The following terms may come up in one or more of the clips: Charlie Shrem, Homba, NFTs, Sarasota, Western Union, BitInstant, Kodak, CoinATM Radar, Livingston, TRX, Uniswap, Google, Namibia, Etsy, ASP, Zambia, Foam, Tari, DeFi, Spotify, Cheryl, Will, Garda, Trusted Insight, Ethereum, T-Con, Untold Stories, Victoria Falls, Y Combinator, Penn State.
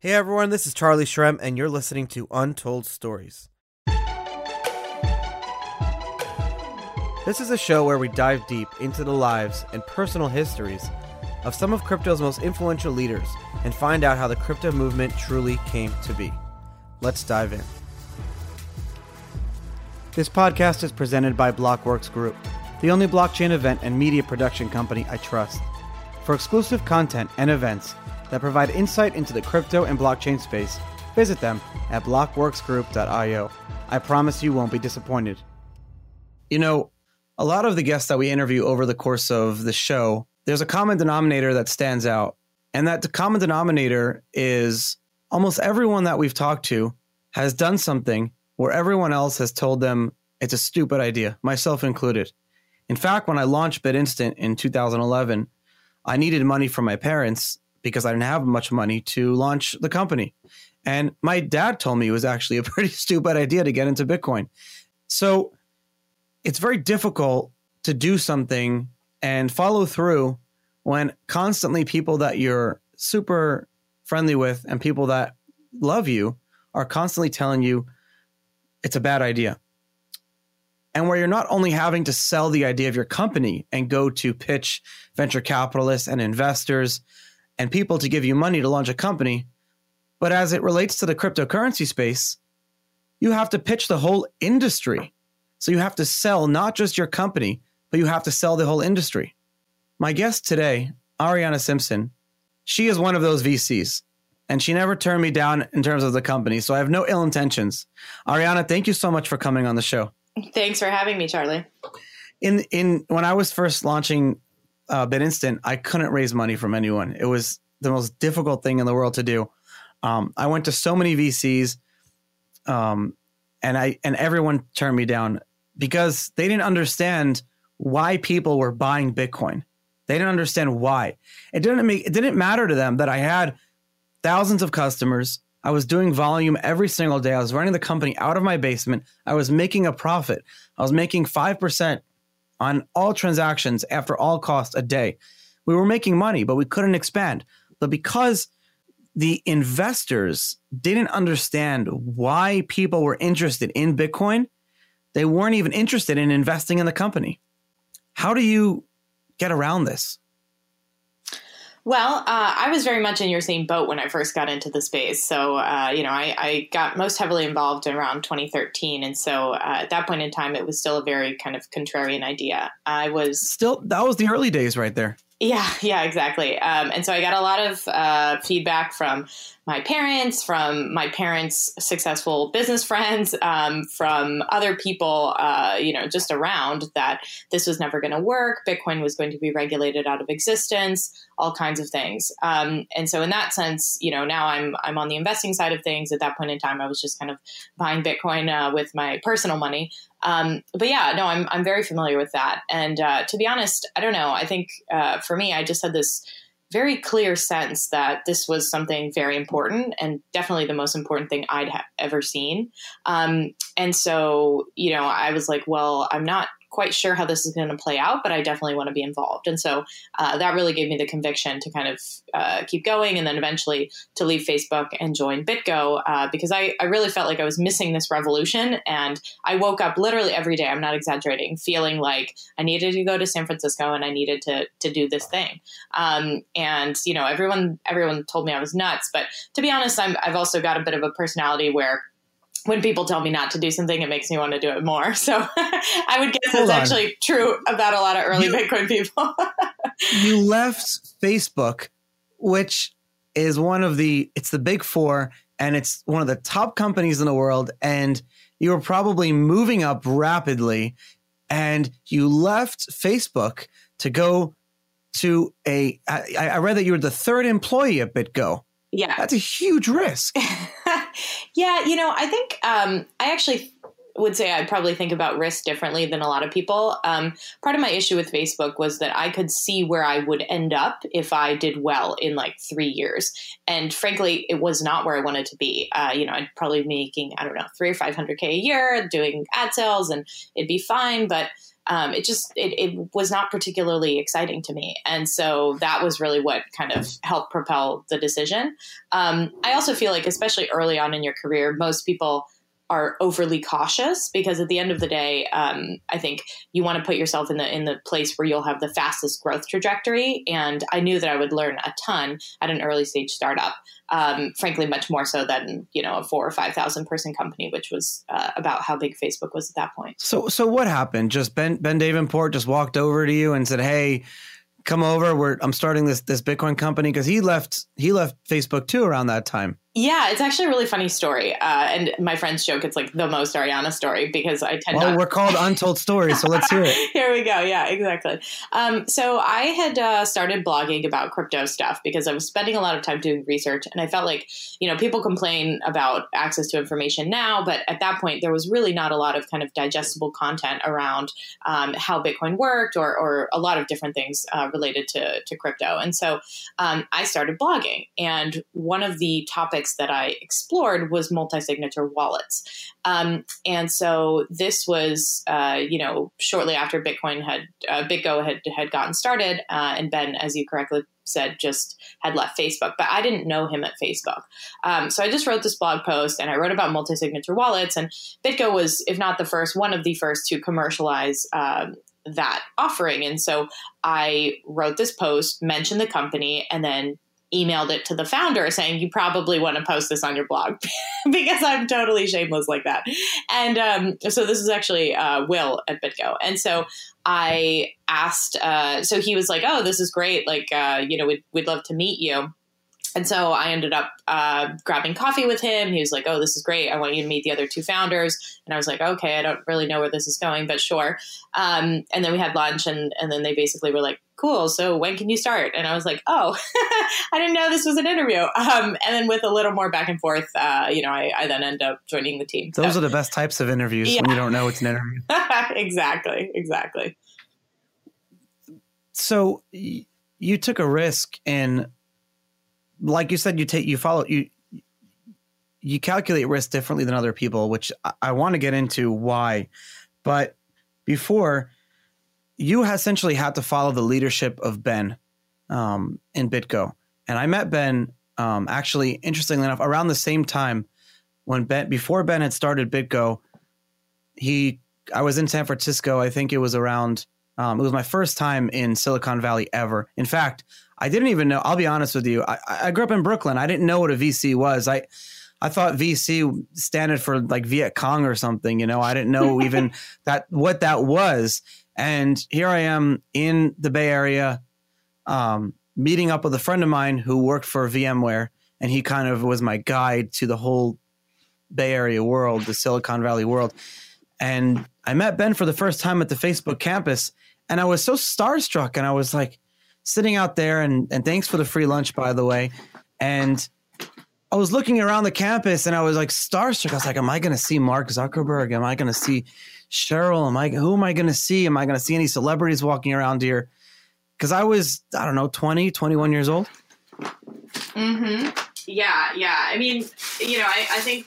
Hey everyone, this is Charlie Shrem, and you're listening to Untold Stories. This is a show where we dive deep into the lives and personal histories of some of crypto's most influential leaders and find out how the crypto movement truly came to be. Let's dive in. This podcast is presented by Blockworks Group, the only blockchain event and media production company I trust. For exclusive content and events that provide insight into the crypto and blockchain space, visit them at blockworksgroup.io. I promise you won't be disappointed. You know, a lot of the guests that we interview over the course of the show, there's a common denominator that stands out. And that common denominator is almost everyone that we've talked to has done something where everyone else has told them it's a stupid idea, myself included. In fact, when I launched BitInstant in 2011, I needed money from my parents because I didn't have much money to launch the company. And my dad told me it was actually a pretty stupid idea to get into Bitcoin. So it's very difficult to do something and follow through when constantly people that you're super friendly with and people that love you are constantly telling you it's a bad idea. And where you're not only having to sell the idea of your company and go to pitch venture capitalists and investors and people to give you money to launch a company, but as it relates to the cryptocurrency space, you have to pitch the whole industry. So you have to sell not just your company, but you have to sell the whole industry. My guest today, Ariana Simpson, she is one of those VCs, and she never turned me down in terms of the company, so I have no ill intentions. Ariana, thank you so much for coming on the show. Thanks for having me, Charlie. When I was first launching BitInstant, I couldn't raise money from anyone. It was the most difficult thing in the world to do. I went to so many VCs, and everyone turned me down because they didn't understand why people were buying Bitcoin. They didn't understand why. It didn't matter to them that I had thousands of customers. I was doing volume every single day. I was running the company out of my basement. I was making a profit. I was making 5% on all transactions after all costs a day. We were making money, but we couldn't expand. But because the investors didn't understand why people were interested in Bitcoin, they weren't even interested in investing in the company. How do you get around this? Well, I was very much in your same boat when I first got into the space. So, I got most heavily involved around 2013. And so at that point in time, it was still a very kind of contrarian idea. That was the early days right there. Yeah, exactly. And so I got a lot of feedback from my parents, from my parents' successful business friends, from other people, just around that this was never going to work. Bitcoin was going to be regulated out of existence, all kinds of things. And so in that sense, now I'm on the investing side of things. At that point in time, I was just kind of buying Bitcoin with my personal money. But yeah, no, I'm very familiar with that. And to be honest, I don't know. I think for me, I just had this very clear sense that this was something very important and definitely the most important thing I'd ever seen. And so, I was like, well, I'm not quite sure how this is going to play out, but I definitely want to be involved. And so that really gave me the conviction to kind of keep going and then eventually to leave Facebook and join BitGo because I really felt like I was missing this revolution. And I woke up literally every day, I'm not exaggerating, feeling like I needed to go to San Francisco and I needed to do this thing. Everyone told me I was nuts. But to be honest, I've also got a bit of a personality where when people tell me not to do something, it makes me want to do it more. So I would guess that's actually true about a lot of early Bitcoin people. You left Facebook, which is it's the big four, and it's one of the top companies in the world. And you were probably moving up rapidly. And you left Facebook to go to I read that you were the third employee at BitGo. Yeah. That's a huge risk. Yeah. I think I actually would say I'd probably think about risk differently than a lot of people. Part of my issue with Facebook was that I could see where I would end up if I did well in like 3 years. And frankly, it was not where I wanted to be. I'd probably be making, I don't know, $300,000 or $500,000 a year doing ad sales and it'd be fine. But It was not particularly exciting to me. And so that was really what kind of helped propel the decision. I also feel like, especially early on in your career, most people are overly cautious because at the end of the day, I think you want to put yourself in the place where you'll have the fastest growth trajectory. And I knew that I would learn a ton at an early stage startup, frankly, much more so than, a 4,000 or 5,000 person company, which was about how big Facebook was at that point. So what happened? Just Ben Davenport just walked over to you and said, "Hey, come over. I'm starting this Bitcoin company," because he left Facebook too around that time. Yeah, it's actually a really funny story. And my friends joke it's like the most Ariana story because I tend Well, we're called Untold Stories, so let's hear it. Here we go. Yeah, exactly. So I had started blogging about crypto stuff because I was spending a lot of time doing research. And I felt like, people complain about access to information now. But at that point, there was really not a lot of kind of digestible content around how Bitcoin worked or a lot of different things related to crypto. And so I started blogging. And one of the topics that I explored was multi-signature wallets. And so this was, shortly after Bitcoin BitGo had gotten started. And Ben, as you correctly said, just had left Facebook, but I didn't know him at Facebook. So I just wrote this blog post and I wrote about multi-signature wallets, and BitGo was, if not the first, one of the first to commercialize, that offering. And so I wrote this post, mentioned the company, and then emailed it to the founder saying, "You probably want to post this on your blog," because I'm totally shameless like that. And so this is actually Will at BitGo. And so I asked, so he was like, "Oh, this is great. Like, we'd love to meet you." And so I ended up grabbing coffee with him. He was like, "Oh, this is great. I want you to meet the other two founders." And I was like, "Okay, I don't really know where this is going, but sure." And then we had lunch and then they basically were like, "Cool, so when can you start?" And I was like, "Oh, I didn't know this was an interview." And then with a little more back and forth, I then end up joining the team. Those are the best types of interviews when you don't know it's an interview. Exactly. So you took a risk, and like you said, you calculate risk differently than other people, which I want to get into why. But before, you essentially had to follow the leadership of Ben in BitGo. And I met Ben actually, interestingly enough, around the same time when before Ben had started BitGo. I was in San Francisco. I think it was around, it was my first time in Silicon Valley ever. In fact, I didn't even know, I'll be honest with you. I grew up in Brooklyn. I didn't know what a VC was. I thought VC standard for like Viet Cong or something, I didn't know even what that was. And here I am in the Bay Area, meeting up with a friend of mine who worked for VMware, and he kind of was my guide to the whole Bay Area world, the Silicon Valley world. And I met Ben for the first time at the Facebook campus, and I was so starstruck, and I was like sitting out there, and thanks for the free lunch, by the way. And I was looking around the campus and I was like starstruck. I was like, am I going to see Mark Zuckerberg? Am I going to see Cheryl? Who am I going to see? Am I going to see any celebrities walking around here? Because I was, 20, 21 years old. Mm-hmm. Yeah. I mean, I think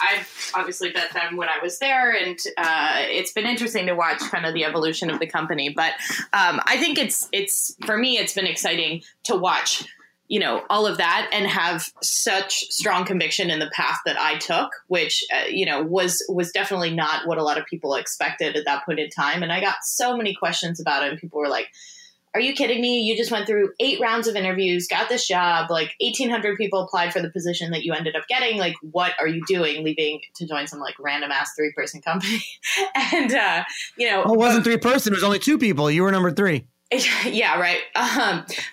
I've obviously met them when I was there, and it's been interesting to watch kind of the evolution of the company. But I think it's for me, it's been exciting to watch all of that and have such strong conviction in the path that I took, which, was definitely not what a lot of people expected at that point in time. And I got so many questions about it, and people were like, "Are you kidding me? You just went through 8 rounds of interviews, got this job, like 1,800 people applied for the position that you ended up getting. Like, what are you doing leaving to join some like random ass 3-person company?" And, Well, it wasn't 3-person. It was only 2 people. You were number 3. Yeah, right.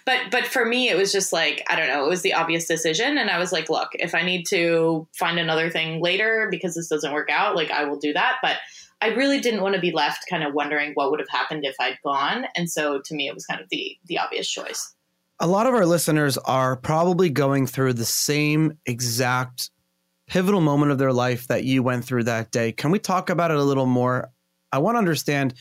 But for me, it was just like, I don't know, it was the obvious decision. And I was like, look, if I need to find another thing later because this doesn't work out, like I will do that. But I really didn't want to be left kind of wondering what would have happened if I'd gone. And so to me, it was kind of the obvious choice. A lot of our listeners are probably going through the same exact pivotal moment of their life that you went through that day. Can we talk about it a little more? I want to understand,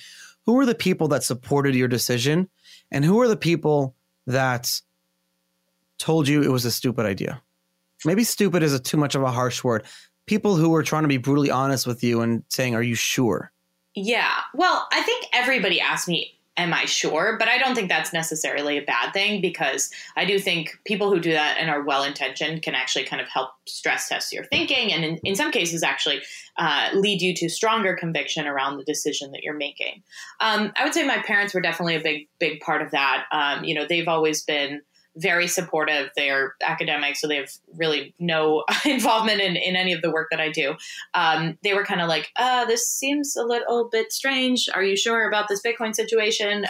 who were the people that supported your decision, and who were the people that told you it was a stupid idea? Maybe stupid is too much of a harsh word. People who were trying to be brutally honest with you and saying, "Are you sure?" Yeah. Well, I think everybody asks me, am I sure? But I don't think that's necessarily a bad thing, because I do think people who do that and are well-intentioned can actually kind of help stress test your thinking, and in some cases actually lead you to stronger conviction around the decision that you're making. I would say my parents were definitely a big part of that. You know, they've always been very supportive. They are academic, so they have really no involvement in any of the work that I do. They were kind of like, this seems a little bit strange. Are you sure about this Bitcoin situation?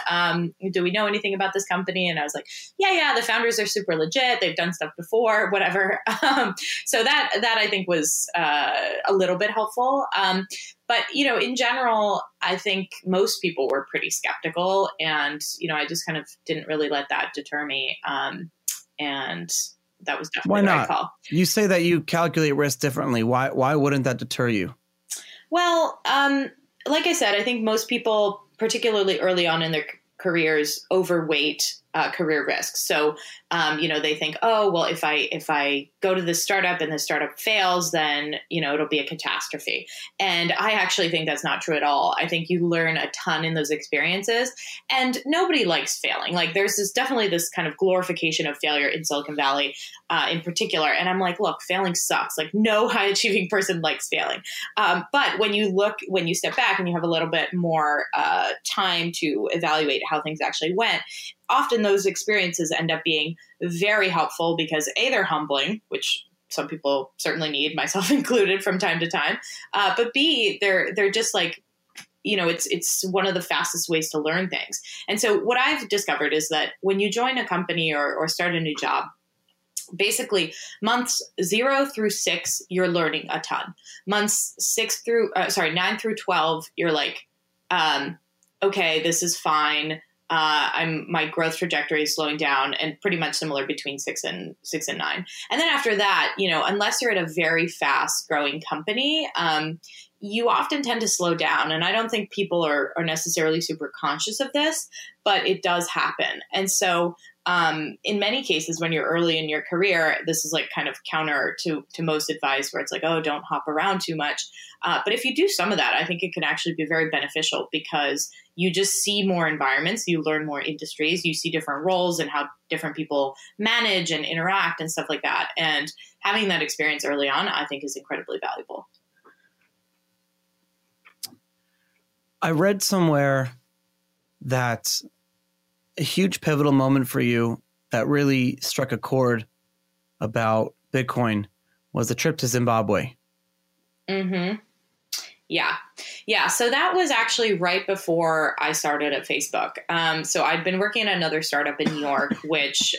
Do we know anything about this company? And I was like, yeah, the founders are super legit. They've done stuff before, whatever. So that I think was a little bit helpful. But, you know, in general, I think most people were pretty skeptical, and, you know, I just kind of didn't really let that deter me. And that was definitely the right call. You say that you calculate risk differently. Why wouldn't that deter you? Well, like I said, I think most people, particularly early on in their careers, overweight career risks. So, you know, they think, oh, well, if I go to this startup and the startup fails, then, you know, it'll be a catastrophe. And I actually think that's not true at all. I think you learn a ton in those experiences, and nobody likes failing. Like, there's definitely this kind of glorification of failure in Silicon Valley in particular. And I'm like, look, failing sucks. Like, no high achieving person likes failing. But when you step back and you have a little bit more time to evaluate how things actually went, often those experiences end up being very helpful because A, they're humbling, which some people certainly need, myself included, from time to time. But B, they're just like, you know, it's one of the fastest ways to learn things. And so what I've discovered is that when you join a company or start a new job, basically months 0 through 6, you're learning a ton. Months 9 through 12, you're like, okay, this is fine. My growth trajectory is slowing down, and pretty much similar between 6 and 9. And then after that, you know, unless you're at a very fast growing company, you often tend to slow down. And I don't think people are necessarily super conscious of this, but it does happen. And so, in many cases, when you're early in your career, this is like kind of counter to most advice, where it's like, oh, don't hop around too much. But if you do some of that, I think it can actually be very beneficial, because you just see more environments, you learn more industries, you see different roles and how different people manage and interact and stuff like that. And having that experience early on, I think, is incredibly valuable. I read somewhere that a huge pivotal moment for you that really struck a chord about Bitcoin was the trip to Zimbabwe. Mm-hmm. Yeah. Yeah. So that was actually right before I started at Facebook. So I'd been working at another startup in New York, which,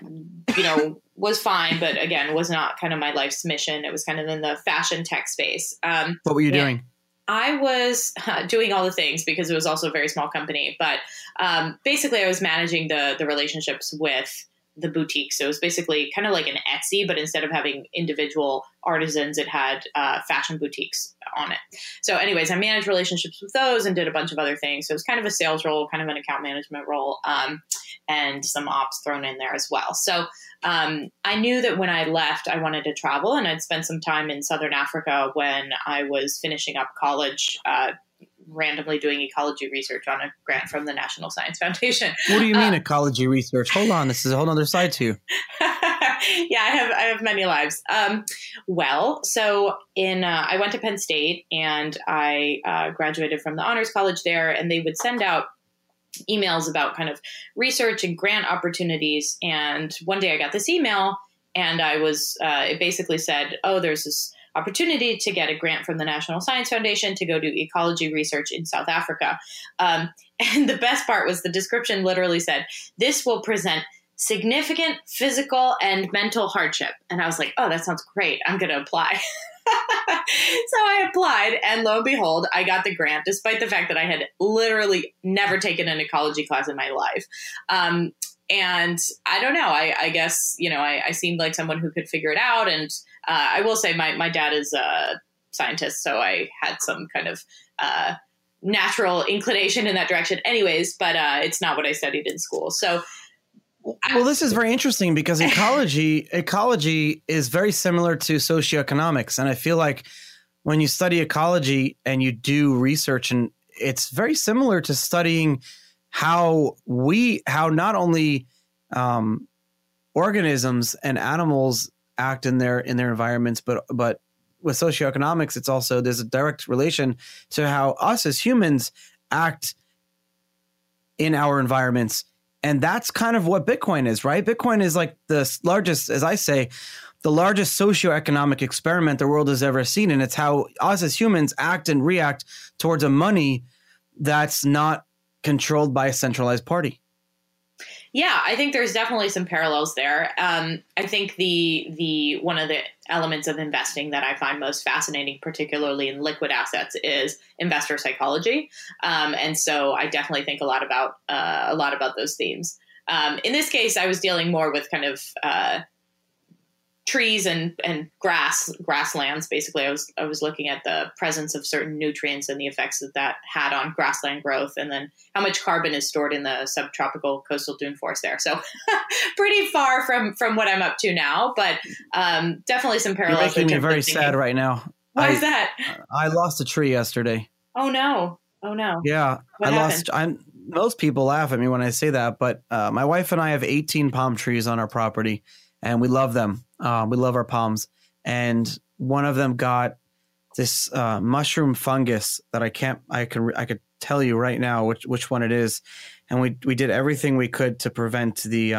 you know, was fine, but again, was not kind of my life's mission. It was kind of in the fashion tech space. What were you doing? I was doing all the things, because it was also a very small company, but, basically I was managing the relationships with the boutique. So it was basically kind of like an Etsy, but instead of having individual artisans, it had fashion boutiques on it. So anyways, I managed relationships with those and did a bunch of other things. So it was kind of a sales role, kind of an account management role, and some ops thrown in there as well. So I knew that when I left, I wanted to travel, and I'd spent some time in Southern Africa when I was finishing up college, randomly doing ecology research on a grant from the National Science Foundation. What do you mean ecology research? Hold on, this is a whole other side to you. Yeah, I have many lives. So I went to Penn State, and I graduated from the honors college there, and they would send out emails about kind of research and grant opportunities. And one day I got this email, and it basically said, oh, there's this opportunity to get a grant from the National Science Foundation to go do ecology research in South Africa. And the best part was the description literally said, this will present significant physical and mental hardship. And I was like, oh, that sounds great. I'm going to apply. So I applied, and lo and behold, I got the grant, despite the fact that I had literally never taken an ecology class in my life. And I don't know, I guess, you know, I seemed like someone who could figure it out. And I will say my dad is a scientist, so I had some kind of natural inclination in that direction anyways, but it's not what I studied in school. So, well, this is very interesting, because ecology is very similar to socioeconomics. And I feel like when you study ecology and you do research, and it's very similar to studying how not only organisms and animals act in their environments, but with socioeconomics, it's also, there's a direct relation to how us as humans act in our environments. And that's kind of what Bitcoin is, right? Bitcoin is like the largest, as I say, the largest socioeconomic experiment the world has ever seen. And it's how us as humans act and react towards a money that's not controlled by a centralized party. Yeah, I think there's definitely some parallels there. I think the one of the elements of investing that I find most fascinating, particularly in liquid assets, is investor psychology. And so I definitely think a lot about those themes. In this case, I was dealing more with kind of trees and grasslands. Basically, I was looking at the presence of certain nutrients and the effects that had on grassland growth, and then how much carbon is stored in the subtropical coastal dune forest there. So pretty far from what I'm up to now, but definitely some parallels. You're making me very sad right now. Why is that? I lost a tree yesterday. Oh no. Yeah, what happened? Most people laugh at me when I say that, but my wife and I have 18 palm trees on our property, and we love them. We love our palms. And one of them got this mushroom fungus that I could tell you right now which one it is. And we did everything we could to prevent the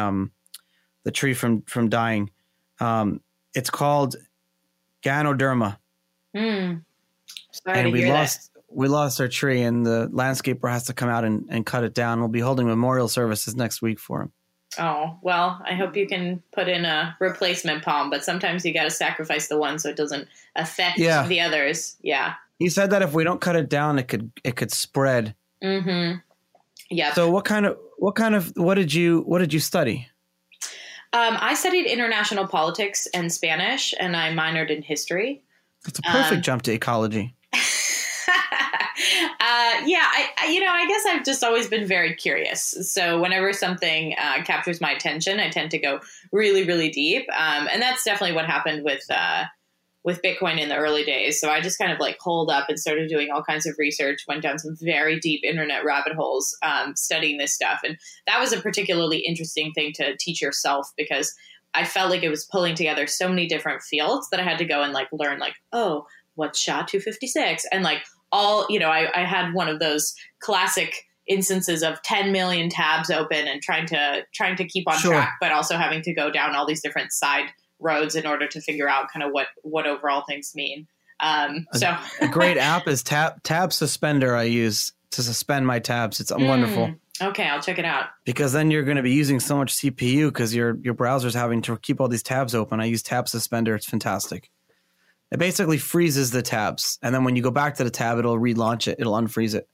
tree from dying. It's called Ganoderma. Sorry and to we hear lost that. We lost our tree, and the landscaper has to come out and cut it down. We'll be holding memorial services next week for him. Oh, well, I hope you can put in a replacement palm, but sometimes you got to sacrifice the one so it doesn't affect the others. Yeah. He said that if we don't cut it down, it could spread. Mm-hmm. Yeah. So what did you study? I studied international politics and Spanish, and I minored in history. That's a perfect jump to ecology. I guess I've just always been very curious. So whenever something captures my attention, I tend to go really, really deep. And that's definitely what happened with Bitcoin in the early days. So I just kind of like holed up and started doing all kinds of research, went down some very deep internet rabbit holes, studying this stuff. And that was a particularly interesting thing to teach yourself, because I felt like it was pulling together so many different fields that I had to go and like learn like, oh, what's SHA-256? And like, all, you know, I had one of those classic instances of 10 million tabs open and trying to keep on track, but also having to go down all these different side roads in order to figure out kind of what overall things mean. A great app is Tab Suspender. I use to suspend my tabs. It's wonderful. Okay, I'll check it out. Because then you're going to be using so much CPU because your browser's having to keep all these tabs open. I use Tab Suspender. It's fantastic. It basically freezes the tabs, and then when you go back to the tab, it'll relaunch it. It'll unfreeze it.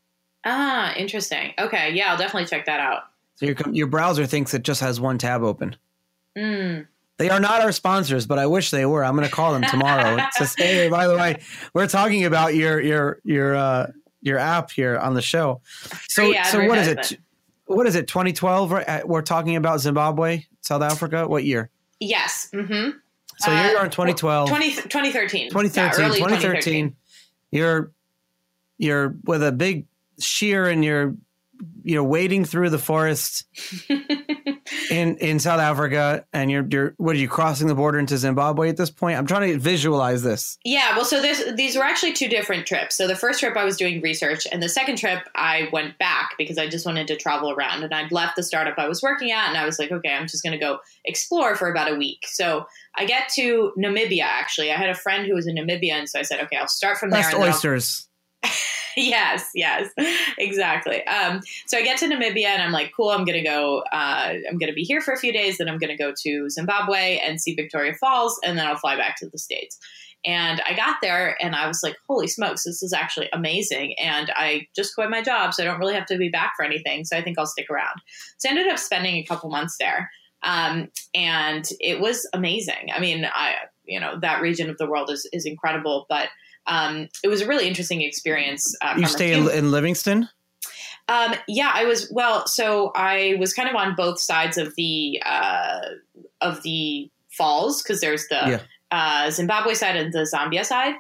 Ah, interesting. Okay, yeah, I'll definitely check that out. So your browser thinks it just has one tab open. They are not our sponsors, but I wish they were. I'm going to call them tomorrow. Just, hey, by the way, we're talking about your app here on the show. So what is it? 2012? Right? We're talking about Zimbabwe, South Africa. What year? Yes. Mm-hmm. So here you are in 2013. You're with a big shear and you're wading through the forest in South Africa, and are you crossing the border into Zimbabwe at this point? I'm trying to visualize this. Yeah, well, so these were actually two different trips. So the first trip I was doing research, and the second trip I went back because I just wanted to travel around, and I'd left the startup I was working at, and I was like, okay, I'm just going to go explore for about a week. So I get to Namibia, actually. I had a friend who was in Namibia, and so I said, okay, I'll start from there. Best oysters. Yes, exactly. So I get to Namibia and I'm like, cool, I'm going to go, I'm going to be here for a few days. Then I'm going to go to Zimbabwe and see Victoria Falls. And then I'll fly back to the States. And I got there and I was like, holy smokes, this is actually amazing. And I just quit my job, so I don't really have to be back for anything. So I think I'll stick around. So I ended up spending a couple months there. And it was amazing. I mean, that region of the world is incredible, but it was a really interesting experience. You stay in Livingston? I was kind of on both sides of the falls, because there's the Zimbabwe side and the Zambia side.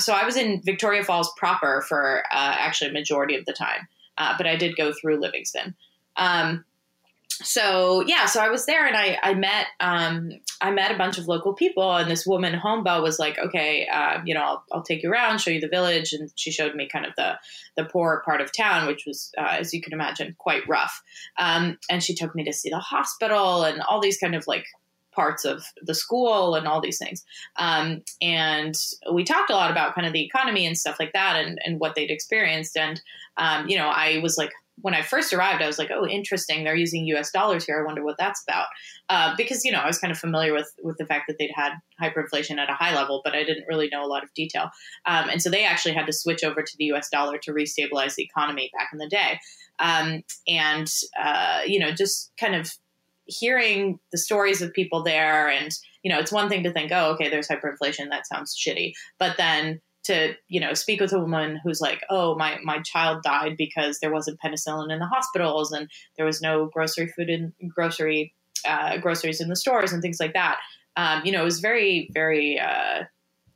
So I was in Victoria Falls proper for actually a majority of the time, but I did go through Livingston. So I was there and I met a bunch of local people, and this woman Homba was like, okay, I'll take you around, show you the village. And she showed me kind of the poorer part of town, which was, as you can imagine, quite rough. And she took me to see the hospital and all these kind of like parts of the school and all these things. And we talked a lot about kind of the economy and stuff like that and what they'd experienced. And, I was like, when I first arrived, I was like, oh, interesting. They're using US dollars here. I wonder what that's about. Because, I was kind of familiar with the fact that they'd had hyperinflation at a high level, but I didn't really know a lot of detail. And so they actually had to switch over to the US dollar to restabilize the economy back in the day. Just kind of hearing the stories of people there. And, it's one thing to think, oh, okay, there's hyperinflation. That sounds shitty. But then to, speak with a woman who's like, oh, my child died because there wasn't penicillin in the hospitals and there was no groceries in the stores and things like that. It was very, very,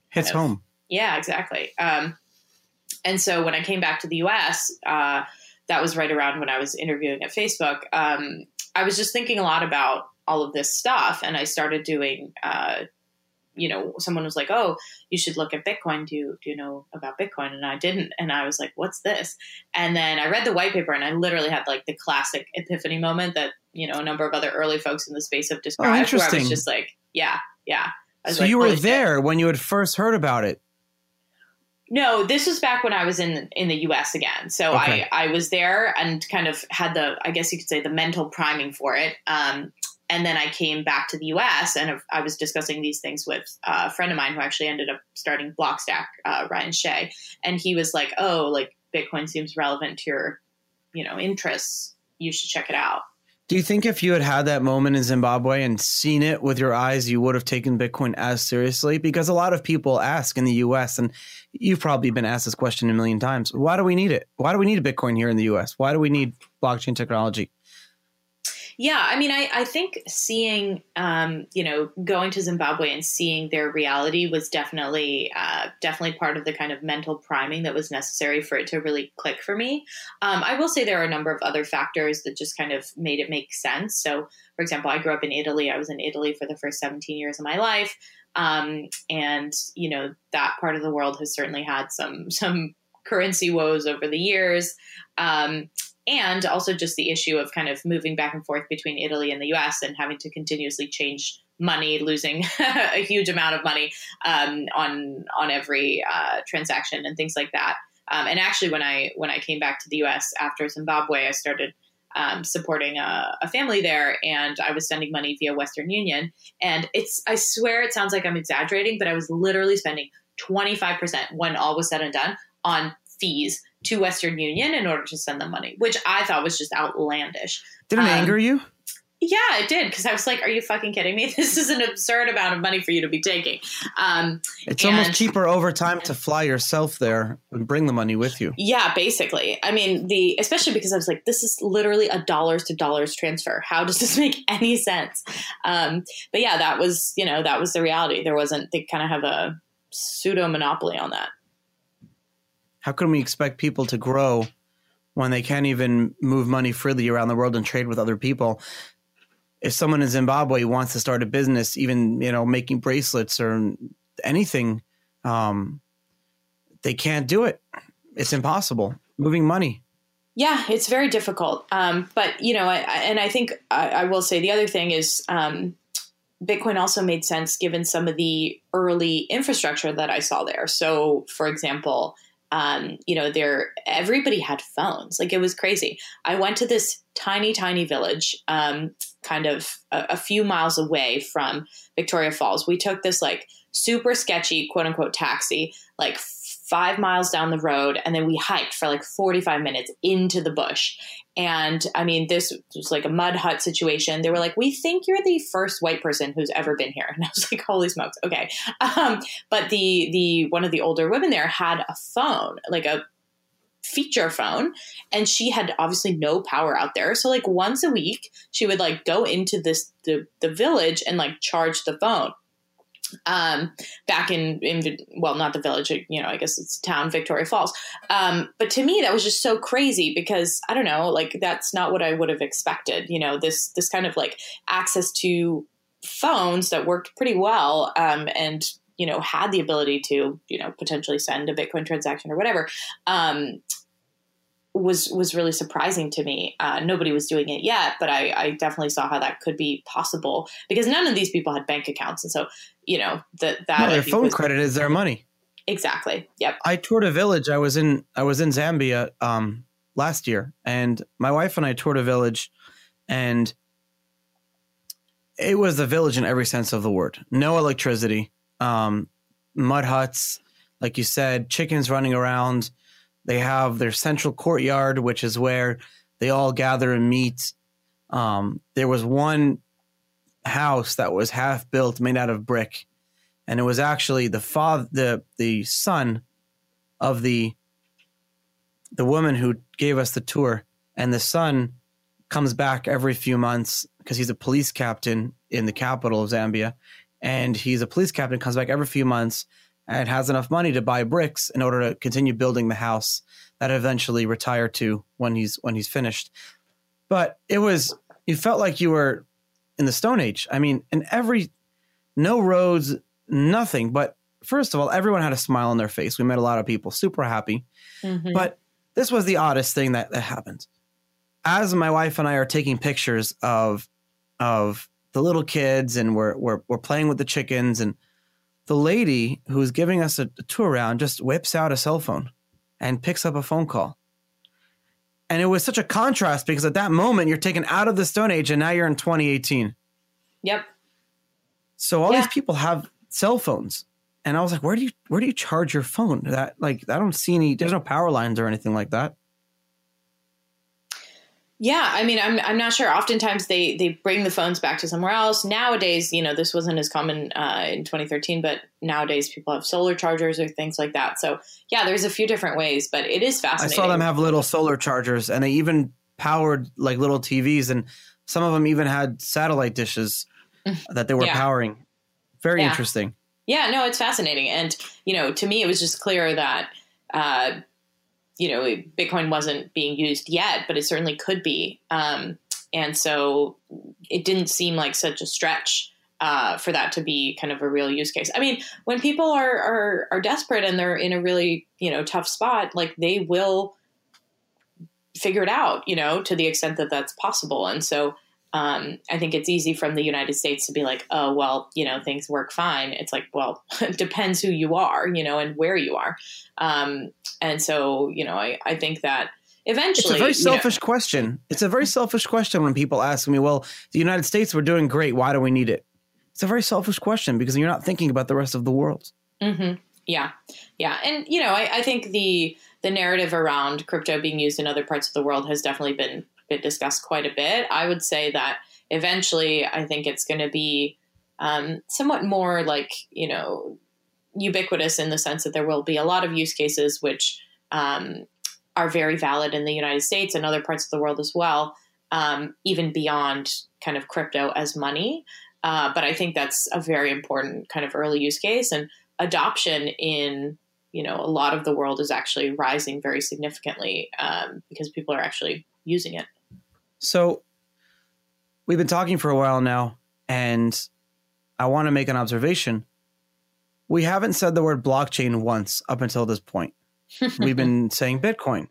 hits home. Yeah, exactly. And so when I came back to the US, that was right around when I was interviewing at Facebook. I was just thinking a lot about all of this stuff. And I started doing, someone was like, oh, you should look at Bitcoin. Do you know about Bitcoin? And I didn't. And I was like, what's this? And then I read the white paper and I literally had like the classic epiphany moment that, a number of other early folks in the space have described. Oh, interesting. Where I was just like, yeah. So you were there when you had first heard about it? No, this was back when I was in the U.S. again. So okay. I was there and kind of had the, I guess you could say, the mental priming for it. And then I came back to the U.S. and I was discussing these things with a friend of mine who actually ended up starting Blockstack, Ryan Shea. And he was like, oh, like Bitcoin seems relevant to your, interests. You should check it out. Do you think if you had that moment in Zimbabwe and seen it with your eyes, you would have taken Bitcoin as seriously? Because a lot of people ask in the U.S., and you've probably been asked this question a million times, why do we need it? Why do we need Bitcoin here in the U.S.? Why do we need blockchain technology? Yeah, I mean, I think seeing, going to Zimbabwe and seeing their reality was definitely part of the kind of mental priming that was necessary for it to really click for me. I will say there are a number of other factors that just kind of made it make sense. So, for example, I grew up in Italy. I was in Italy for the first 17 years of my life. That part of the world has certainly had some currency woes over the years. And also just the issue of kind of moving back and forth between Italy and the US and having to continuously change money, losing a huge amount of money on every transaction and things like that. And actually, when I came back to the US after Zimbabwe, I started supporting a family there, and I was sending money via Western Union. And I swear it sounds like I'm exaggerating, but I was literally spending 25% when all was said and done on fees to Western Union in order to send them money, which I thought was just outlandish. Did it anger you? Yeah, it did. Because I was like, are you fucking kidding me? This is an absurd amount of money for you to be taking. It's almost cheaper over time to fly yourself there and bring the money with you. Yeah, basically. I mean, especially because I was like, this is literally a dollars to dollars transfer. How does this make any sense? But yeah, that was the reality. They kind of have a pseudo monopoly on that. How can we expect people to grow when they can't even move money freely around the world and trade with other people? If someone in Zimbabwe wants to start a business, even, making bracelets or anything, they can't do it. It's impossible. Moving money. Yeah, it's very difficult. I think I will say the other thing is Bitcoin also made sense given some of the early infrastructure that I saw there. So, for example, everybody had phones. Like, it was crazy. I went to this tiny, tiny village, kind of a few miles away from Victoria Falls. We took this like super sketchy, quote unquote, taxi, like 5 miles down the road. And then we hiked for like 45 minutes into the bush. And I mean, this was like a mud hut situation. They were like, we think you're the first white person who's ever been here. And I was like, holy smokes. Okay. But the one of the older women there had a phone, like a feature phone. And she had obviously no power out there. So like once a week, she would like go into the village and like charge the phone. back in, well, not the village, you know, I guess it's town, Victoria Falls. But to me, that was just so crazy because I don't know, like, that's not what I would have expected. You know, this kind of like access to phones that worked pretty well, and, you know, had the ability to, you know, potentially send a Bitcoin transaction or whatever, was really surprising to me. Nobody was doing it yet, but I definitely saw how that could be possible because none of these people had bank accounts. And so, you know, their phone credit is their money. Exactly. Yep. I toured a village. I was in Zambia last year, and my wife and I toured a village, and it was a village in every sense of the word. No electricity, mud huts, like you said, chickens running around. They have their central courtyard, which is where they all gather and meet. There was one house that was half built, made out of brick, and it was actually the son of the woman who gave us the tour. And the son comes back every few months because he's a police captain in the capital of Zambia, and he's a police captain, comes back every few months. And has enough money to buy bricks in order to continue building the house that eventually retire to when he's finished. But you felt like you were in the Stone Age. I mean, no roads, nothing. But first of all, everyone had a smile on their face. We met a lot of people, super happy. Mm-hmm. But this was the oddest thing that happened. As my wife and I are taking pictures of the little kids, and we're playing with the chickens, and the lady who's giving us a tour around just whips out a cell phone and picks up a phone call. And it was such a contrast because at that moment you're taken out of the Stone Age and now you're in 2018. Yep. So all these people have cell phones. And I was like, where do you charge your phone? That, like, I don't see any, there's no power lines or anything like that. Yeah, I mean, I'm not sure. Oftentimes they bring the phones back to somewhere else. Nowadays, you know, this wasn't as common in 2013, but nowadays people have solar chargers or things like that. So yeah, there's a few different ways, but it is fascinating. I saw them have little solar chargers, and they even powered like little TVs, and some of them even had satellite dishes that they were powering. Very interesting. Yeah, no, it's fascinating. And, you know, to me, it was just clear that you know, Bitcoin wasn't being used yet, but it certainly could be. And so it didn't seem like such a stretch for that to be kind of a real use case. I mean, when people are desperate and they're in a really, you know, tough spot, like they will figure it out, you know, to the extent that that's possible. And so I think it's easy from the United States to be like, oh, well, you know, things work fine. It's like, well, it depends who you are, you know, and where you are. And so, you know, I think that eventually it's a very selfish question. It's a very selfish question when people ask me, well, the United States, we're doing great. Why do we need it? It's a very selfish question because you're not thinking about the rest of the world. Mm-hmm. Yeah. Yeah. And, you know, I think the narrative around crypto being used in other parts of the world has definitely been discussed quite a bit. I would say that eventually I think it's going to be somewhat more like, you know, ubiquitous in the sense that there will be a lot of use cases which are very valid in the United States and other parts of the world as well, even beyond kind of crypto as money. But I think that's a very important kind of early use case, and adoption in, you know, a lot of the world is actually rising very significantly because people are actually using it. So we've been talking for a while now, and I want to make an observation. We haven't said the word blockchain once up until this point. We've been saying Bitcoin.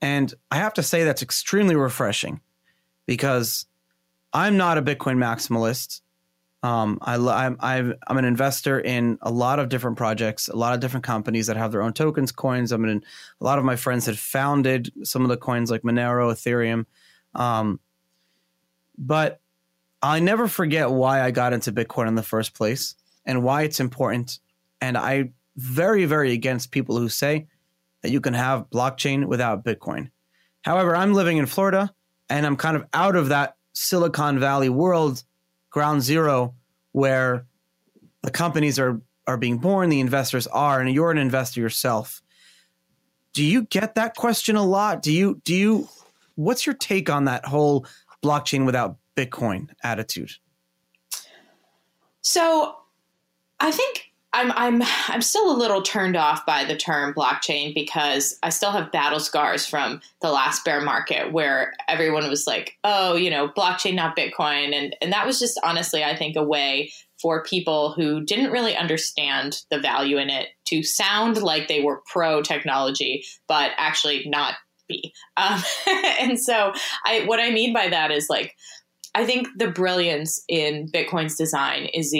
And I have to say that's extremely refreshing because I'm not a Bitcoin maximalist. I'm an investor in a lot of different projects, a lot of different companies that have their own tokens, coins. A lot of my friends had founded some of the coins like Monero, Ethereum. But I never forget why I got into Bitcoin in the first place. And why it's important. And I'm very, very against people who say that you can have blockchain without Bitcoin. However, I'm living in Florida, and I'm kind of out of that Silicon Valley world, ground zero, where the companies are being born, the investors are, and you're an investor yourself. Do you get that question a lot? Do you what's your take on that whole blockchain without Bitcoin attitude? So I think I'm still a little turned off by the term blockchain because I still have battle scars from the last bear market where everyone was like, oh, you know, blockchain, not Bitcoin. And that was just honestly, I think, a way for people who didn't really understand the value in it to sound like they were pro technology, but actually not be. And so what I mean by that is, like, I think the brilliance in Bitcoin's design is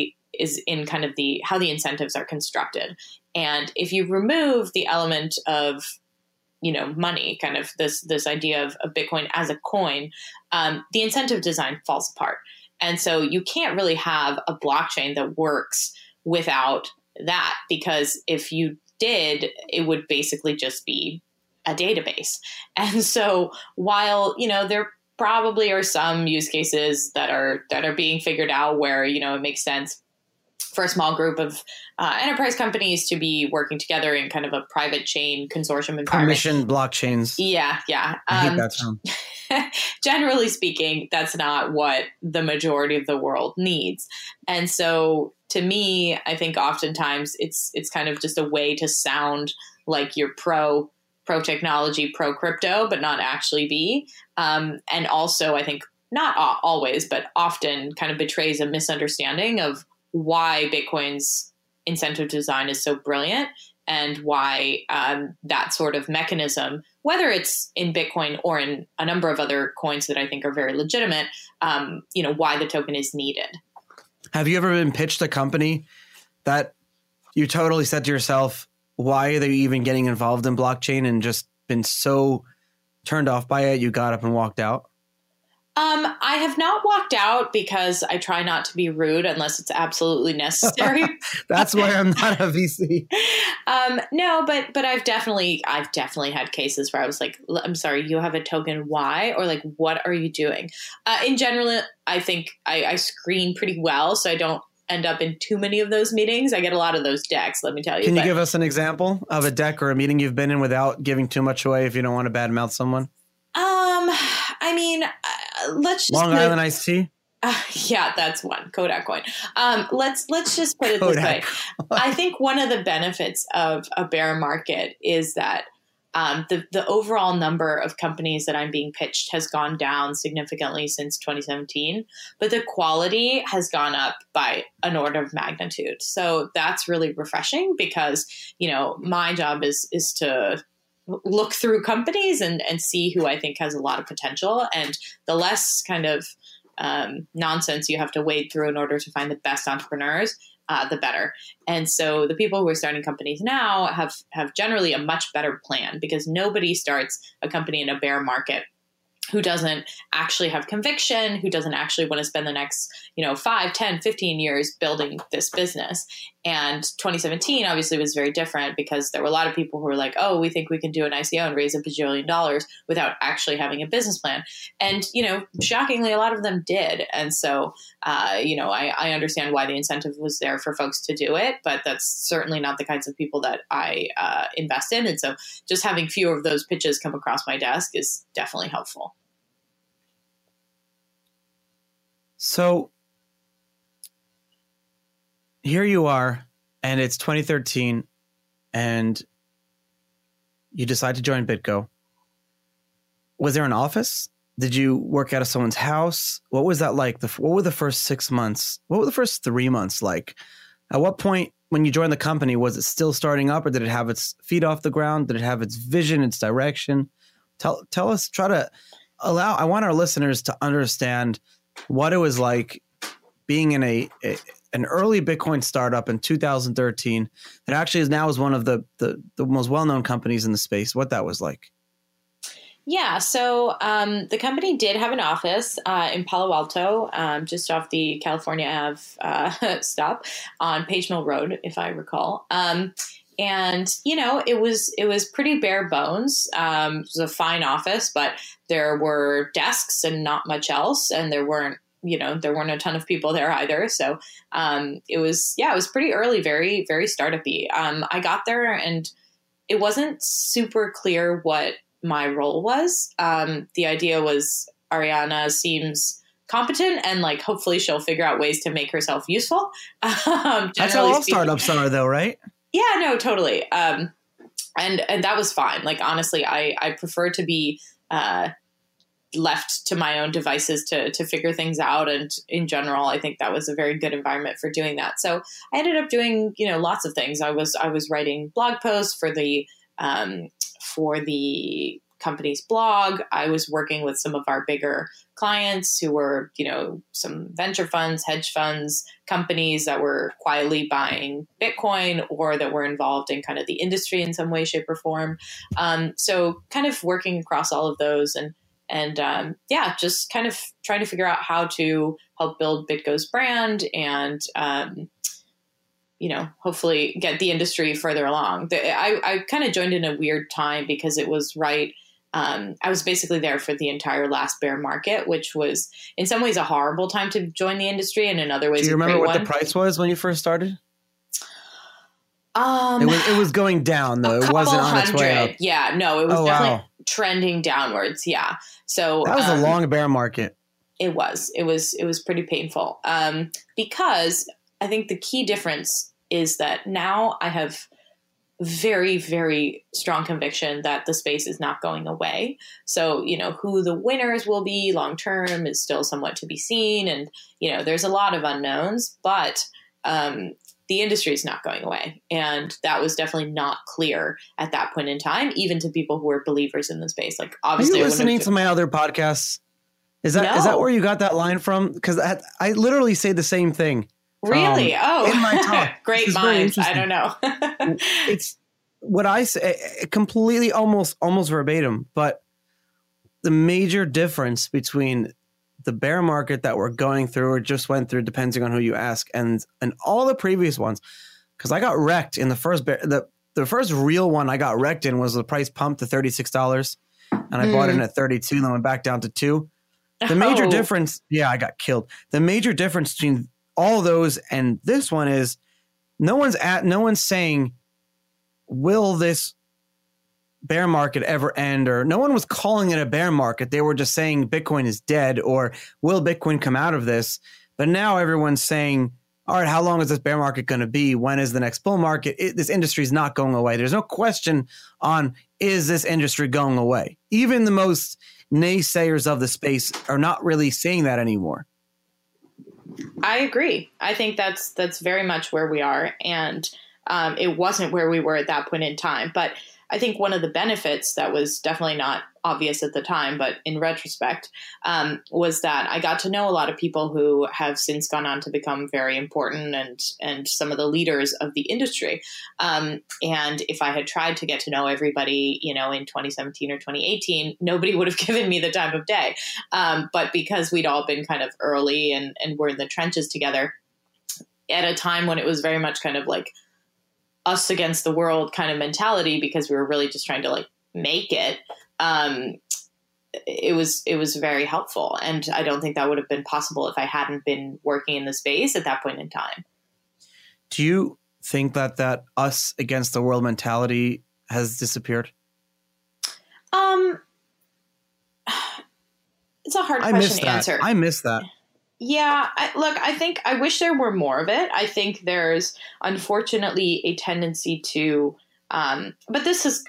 in kind of how the incentives are constructed. And if you remove the element of, you know, money, kind of this idea of Bitcoin as a coin, the incentive design falls apart. And so you can't really have a blockchain that works without that, because if you did, it would basically just be a database. And so while, you know, there probably are some use cases that are being figured out where, you know, it makes sense for a small group of enterprise companies to be working together in kind of a private chain consortium environment. Permissioned blockchains. Yeah, yeah. I hate that term. Generally speaking, that's not what the majority of the world needs. And so to me, I think oftentimes it's kind of just a way to sound like you're pro technology, pro crypto, but not actually be. And also, I think not always, but often kind of betrays a misunderstanding of why Bitcoin's incentive design is so brilliant and why that sort of mechanism, whether it's in Bitcoin or in a number of other coins that I think are very legitimate, you know, why the token is needed. Have you ever been pitched a company that you totally said to yourself, why are they even getting involved in blockchain, and just been so turned off by it, you got up and walked out? I have not walked out because I try not to be rude unless it's absolutely necessary. That's why I'm not a VC. No, but I've definitely had cases where I was like, I'm sorry, you have a token. Why? Or like, what are you doing? In general, I think I screen pretty well, so I don't end up in too many of those meetings. I get a lot of those decks, let me tell you. Can you give us an example of a deck or a meeting you've been in without giving too much away if you don't want to badmouth someone? I mean, let's just Long Island iced tea. Yeah, that's one Kodak coin. Let's just put it Kodak. This way. I think one of the benefits of a bear market is that the overall number of companies that I'm being pitched has gone down significantly since 2017, but the quality has gone up by an order of magnitude. So that's really refreshing because, you know, my job is to look through companies and see who I think has a lot of potential. And the less kind of nonsense you have to wade through in order to find the best entrepreneurs, the better. And so the people who are starting companies now have generally a much better plan, because nobody starts a company in a bear market who doesn't actually have conviction, who doesn't actually want to spend the next, you know, 5, 10, 15 years building this business. And 2017 obviously was very different because there were a lot of people who were like, oh, we think we can do an ICO and raise $1 bajillion without actually having a business plan. And, you know, shockingly, a lot of them did. And so, you know, I understand why the incentive was there for folks to do it, but that's certainly not the kinds of people that I invest in. And so just having fewer of those pitches come across my desk is definitely helpful. So here you are, and it's 2013, and you decide to join BitGo. Was there an office? Did you work out of someone's house? What was that like? What were the first 6 months? What were the first 3 months like? At what point when you joined the company, was it still starting up, or did it have its feet off the ground? Did it have its vision, its direction? Tell us, try to allow, I want our listeners to understand what it was like being in an early Bitcoin startup in 2013 that actually is now is one of the most well-known companies in the space, what that was like. Yeah, so the company did have an office in Palo Alto, just off the California Ave stop on Page Mill Road, if I recall. And, you know, it was pretty bare bones. It was a fine office, but there were desks and not much else. And there weren't a ton of people there either. So it was pretty early, very, very startup-y. I got there and it wasn't super clear what my role was. The idea was Ariana seems competent, and like hopefully she'll figure out ways to make herself useful. That's how all startups are, though, right? Yeah, no, totally. And that was fine. Like, honestly, I prefer to be left to my own devices to figure things out. And in general, I think that was a very good environment for doing that. So I ended up doing, you know, lots of things. I was writing blog posts for the company's blog. I was working with some of our bigger clients who were, you know, some venture funds, hedge funds, companies that were quietly buying Bitcoin or that were involved in kind of the industry in some way, shape, or form. So kind of working across all of those and yeah, just kind of trying to figure out how to help build BitGo's brand and, you know, hopefully get the industry further along. I kind of joined in a weird time because it was right. I was basically there for the entire last bear market, which was in some ways a horrible time to join the industry, and in other ways. Do you remember what the price was when you first started? It was going down, though. It wasn't on its way up. Yeah, no, it was definitely trending downwards. Yeah, so that was a long bear market. It was pretty painful because I think the key difference is that now I have very, very strong conviction that the space is not going away. So, you know, who the winners will be long term is still somewhat to be seen. And, you know, there's a lot of unknowns, but the industry is not going away. And that was definitely not clear at that point in time, even to people who were believers in the space. Like, obviously, are you listening to my other podcasts? Is that where you got that line from? Because I literally say the same thing. Really? In my talk. Great minds. I don't know. It's what I say completely almost verbatim, but the major difference between the bear market that we're going through or just went through, depending on who you ask, and all the previous ones, because I got wrecked in the first bear, the first real one I got wrecked in was the price pumped to $36 and I bought in at 32 and then went back down to 2. The major difference, I got killed. The major difference between all those and this one is no one's saying, will this bear market ever end? Or no one was calling it a bear market. They were just saying Bitcoin is dead or will Bitcoin come out of this? But now everyone's saying, all right, how long is this bear market going to be? When is the next bull market? This industry is not going away. There's no question on, is this industry going away? Even the most naysayers of the space are not really saying that anymore. I agree. I think that's very much where we are. And it wasn't where we were at that point in time. But I think one of the benefits that was definitely not obvious at the time, but in retrospect, was that I got to know a lot of people who have since gone on to become very important and some of the leaders of the industry. And if I had tried to get to know everybody, you know, in 2017 or 2018, nobody would have given me the time of day. But because we'd all been kind of early and were in the trenches together at a time when it was very much kind of like us against the world kind of mentality, because we were really just trying to like make it, it was very helpful. And I don't think that would have been possible if I hadn't been working in the space at that point in time. Do you think that us against the world mentality has disappeared? It's a hard question to answer. I miss that. Yeah, I think I wish there were more of it. I think there's unfortunately a tendency to, but this has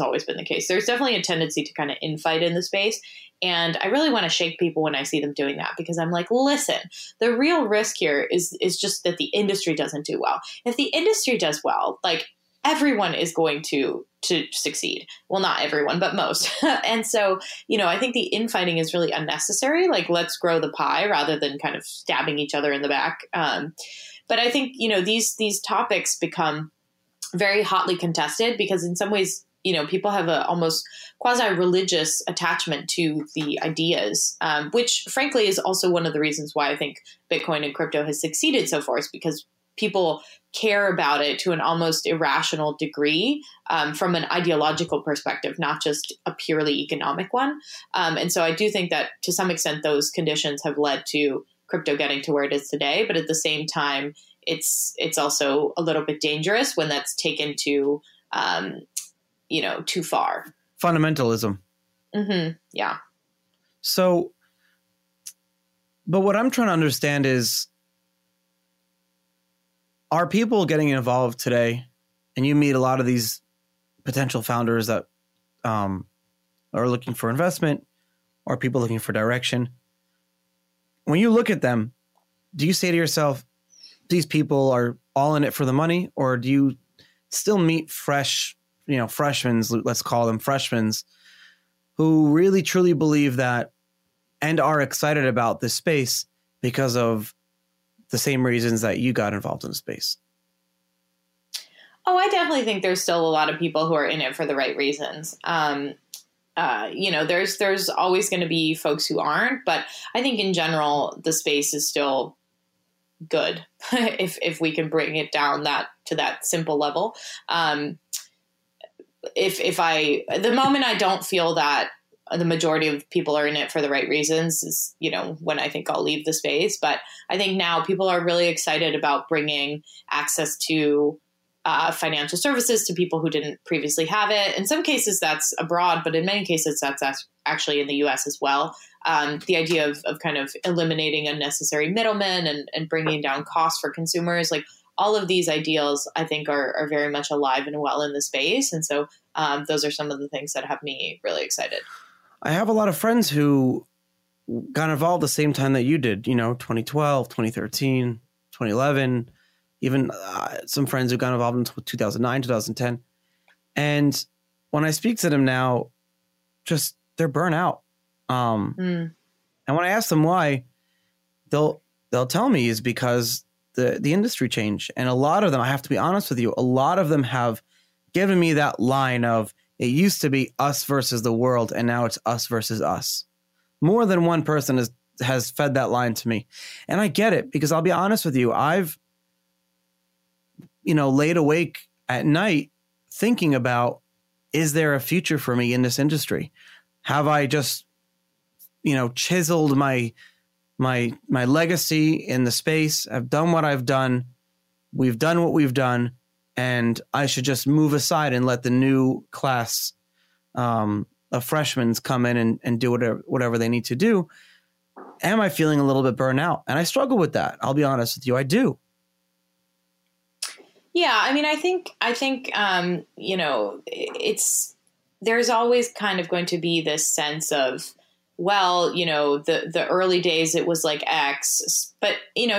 always been the case. There's definitely a tendency to kind of infight in the space. And I really want to shake people when I see them doing that, because I'm like, listen, the real risk here is just that the industry doesn't do well. If the industry does well, like everyone is going to succeed. Well, not everyone, but most. And so, you know, I think the infighting is really unnecessary. Like, let's grow the pie rather than kind of stabbing each other in the back. But I think, you know, these topics become very hotly contested because in some ways, you know, people have a almost quasi-religious attachment to the ideas, which frankly is also one of the reasons why I think Bitcoin and crypto has succeeded so far, is because people care about it to an almost irrational degree from an ideological perspective, not just a purely economic one. And so I do think that to some extent, those conditions have led to crypto getting to where it is today. But at the same time, it's also a little bit dangerous when that's taken to, you know, too far. Fundamentalism. Mm-hmm. Yeah. So But what I'm trying to understand is, are people getting involved today? And you meet a lot of these potential founders that are looking for investment or people looking for direction. When you look at them, do you say to yourself, these people are all in it for the money? Or do you still meet freshmen, let's call them freshmen, who really truly believe that and are excited about this space because of the same reasons that you got involved in the space? Oh, I definitely think there's still a lot of people who are in it for the right reasons. There's always going to be folks who aren't, but I think in general, the space is still good if we can bring it down to that simple level. The moment I don't feel that the majority of people are in it for the right reasons is, when I think I'll leave the space. But I think now people are really excited about bringing access to financial services to people who didn't previously have it. In some cases that's abroad, but in many cases that's actually in the US as well. The idea of kind of eliminating unnecessary middlemen and bringing down costs for consumers, like all of these ideals, I think are very much alive and well in the space. And so those are some of the things that have me really excited. I have a lot of friends who got involved the same time that you did, 2012, 2013, 2011, even some friends who got involved in 2009, 2010. And when I speak to them now, just they're burnt out. And when I ask them why, they'll tell me is because the industry changed. And a lot of them, I have to be honest with you, a lot of them have given me that line of, it used to be us versus the world, and now it's us versus us. More than one person has fed that line to me. And I get it, because I'll be honest with you, I've, laid awake at night thinking about, is there a future for me in this industry? Have I just, chiseled my legacy in the space? I've done what I've done. We've done what we've done. And I should just move aside and let the new class of freshmen come in and do whatever they need to do. Am I feeling a little bit burnt out? And I struggle with that. I'll be honest with you. I do. Yeah. I mean, I think, there's always kind of going to be this sense of, well, the early days, it was like X, but,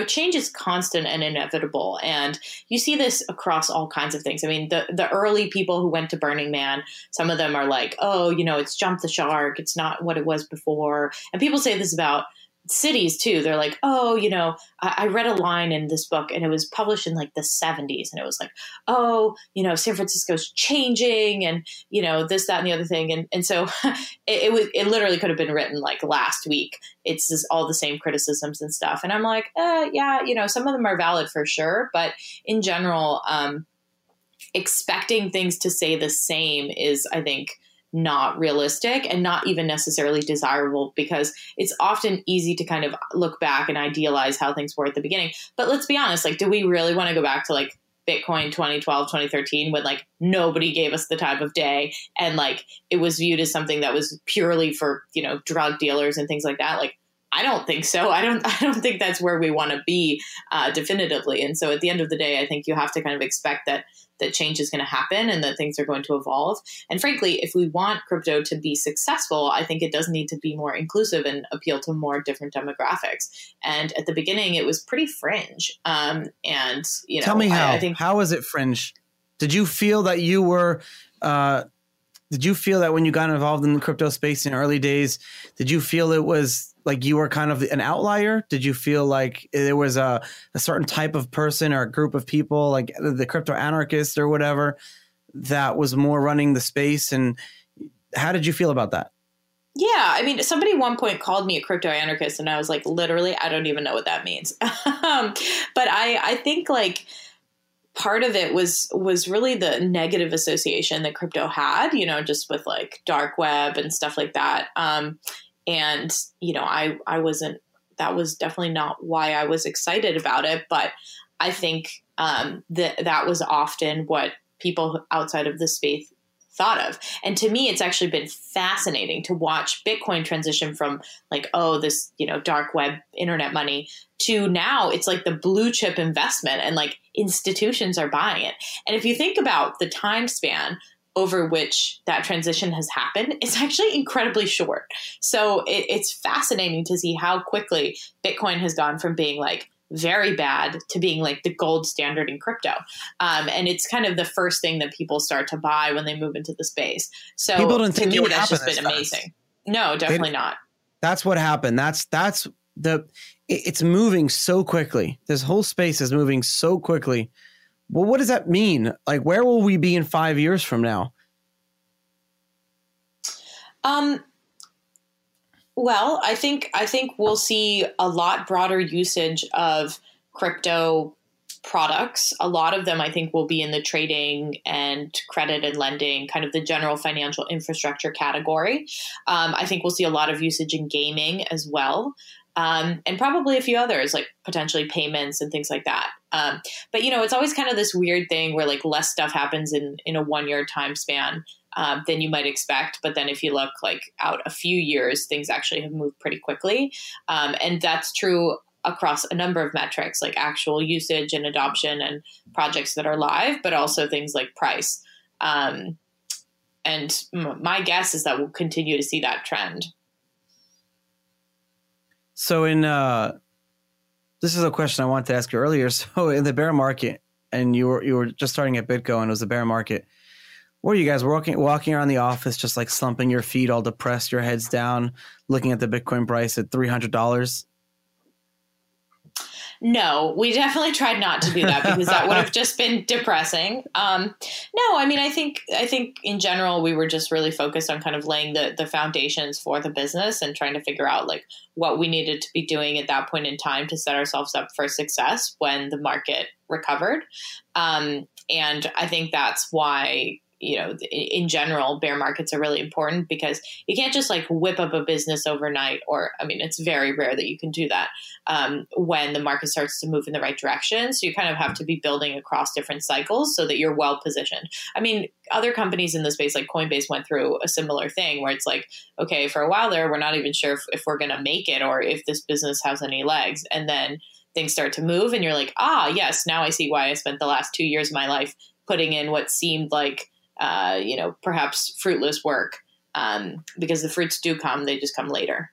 change is constant and inevitable. And you see this across all kinds of things. I mean, the early people who went to Burning Man, some of them are like, oh, it's jumped the shark. It's not what it was before. And people say this about cities too. They're like, oh, I read a line in this book and it was published in like the 70s. And it was like, oh, San Francisco's changing and, this, that, and the other thing. And so it literally could have been written like last week. It's just all the same criticisms and stuff. And I'm like, yeah, some of them are valid for sure. But in general, expecting things to stay the same is, I think, not realistic and not even necessarily desirable, because it's often easy to kind of look back and idealize how things were at the beginning. But let's be honest, like, do we really want to go back to like Bitcoin 2012, 2013, when like nobody gave us the time of day and like it was viewed as something that was purely for, drug dealers and things like that? Like, I don't think so. I don't think that's where we want to be definitively. And so at the end of the day, I think you have to kind of expect that change is going to happen and that things are going to evolve. And frankly, if we want crypto to be successful, I think it does need to be more inclusive and appeal to more different demographics. And at the beginning, it was pretty fringe. Tell me how. How was it fringe? Did you feel that you were? Did you feel that when you got involved in the crypto space in the early days, did you feel it was like you were kind of an outlier? Did you feel like there was a certain type of person or a group of people, like the crypto anarchist or whatever, that was more running the space? And how did you feel about that? Yeah, I mean, somebody at one point called me a crypto anarchist, and I was like, literally, I don't even know what that means. But I think like part of it was really the negative association that crypto had, just with like dark web and stuff like that. I wasn't, that was definitely not why I was excited about it. But I think that was often what people outside of the space thought of. And to me, it's actually been fascinating to watch Bitcoin transition from like, oh, this, you know, dark web internet money to now it's like the blue chip investment and like institutions are buying it. And if you think about the time span over which that transition has happened, it's actually incredibly short. So it's fascinating to see how quickly Bitcoin has gone from being like very bad to being like the gold standard in crypto. And it's kind of the first thing that people start to buy when they move into the space. So people don't think that's just been amazing. No, definitely not. That's what happened. It's moving so quickly. This whole space is moving so quickly. Well, what does that mean? Like, where will we be in 5 years from now? Well, I think we'll see a lot broader usage of crypto products. A lot of them, I think, will be in the trading and credit and lending, kind of the general financial infrastructure category. I think we'll see a lot of usage in gaming as well, and probably a few others, like potentially payments and things like that. But, you know, it's always kind of this weird thing where like less stuff happens in a 1 year time span than you might expect. But then if you look like out a few years, things actually have moved pretty quickly. And that's true across a number of metrics, like actual usage and adoption and projects that are live, but also things like price. And my guess is that we'll continue to see that trend. So in this is a question I wanted to ask you earlier. So in the bear market, and you were just starting at BitGo and it was a bear market, were you guys walking around the office just like slumping your feet, all depressed, your heads down, looking at the Bitcoin price at $300? No, we definitely tried not to do that because that would have just been depressing. No, I mean, I think in general, we were just really focused on kind of laying the foundations for the business and trying to figure out like what we needed to be doing at that point in time to set ourselves up for success when the market recovered. And I think that's why, you know, in general, bear markets are really important because you can't just like whip up a business overnight, or, I mean, it's very rare that you can do that when the market starts to move in the right direction. So you kind of have to be building across different cycles so that you're well positioned. I mean, other companies in the space like Coinbase went through a similar thing where it's like, okay, for a while there, we're not even sure if we're going to make it or if this business has any legs. And then things start to move and you're like, ah, yes, now I see why I spent the last 2 years of my life putting in what seemed like you know, perhaps fruitless work, because the fruits do come, they just come later.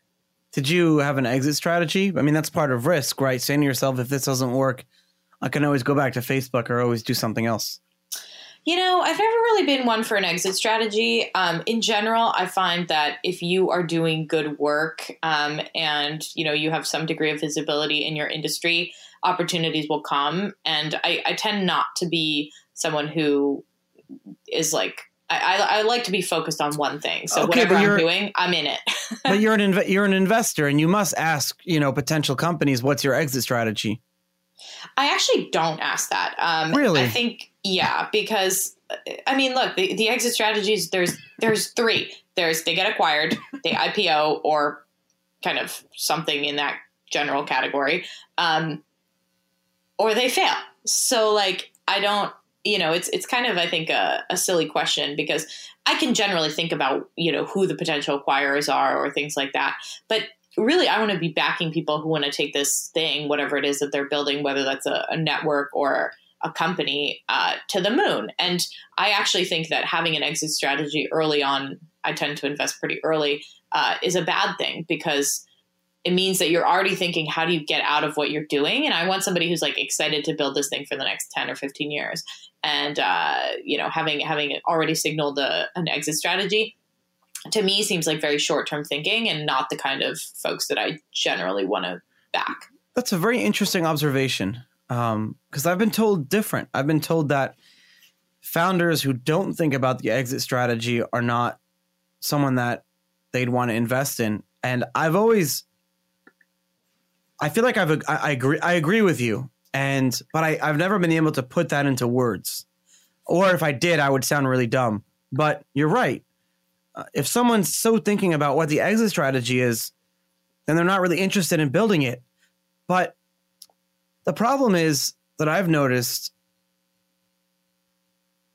Did you have an exit strategy? I mean, that's part of risk, right? Saying to yourself, if this doesn't work, I can always go back to Facebook or always do something else. You know, I've never really been one for an exit strategy. In general, I find that if you are doing good work, and, you know, you have some degree of visibility in your industry, opportunities will come. And I tend not to be someone who is like, I like to be focused on one thing. So okay, whatever I'm doing, I'm in it. But you're an investor and you must ask, you know, potential companies, what's your exit strategy? I actually don't ask that. Really? I think, yeah, because I mean, look, the exit strategies, there's three. They get acquired, they IPO, or kind of something in that general category, or they fail. So like, I don't, you know, it's kind of, I think, a silly question because I can generally think about, you know, who the potential acquirers are or things like that. But really, I want to be backing people who want to take this thing, whatever it is that they're building, whether that's a network or a company, to the moon. And I actually think that having an exit strategy early on, I tend to invest pretty early, is a bad thing because it means that you're already thinking, how do you get out of what you're doing? And I want somebody who's like excited to build this thing for the next 10 or 15 years. And, you know, having already signaled an exit strategy to me seems like very short-term thinking and not the kind of folks that I generally want to back. That's a very interesting observation, because I've been told different. I've been told that founders who don't think about the exit strategy are not someone that they'd want to invest in. And I feel like I agree with you. But I've never been able to put that into words, or if I did, I would sound really dumb. But you're right. If someone's so thinking about what the exit strategy is, then they're not really interested in building it. But the problem is that I've noticed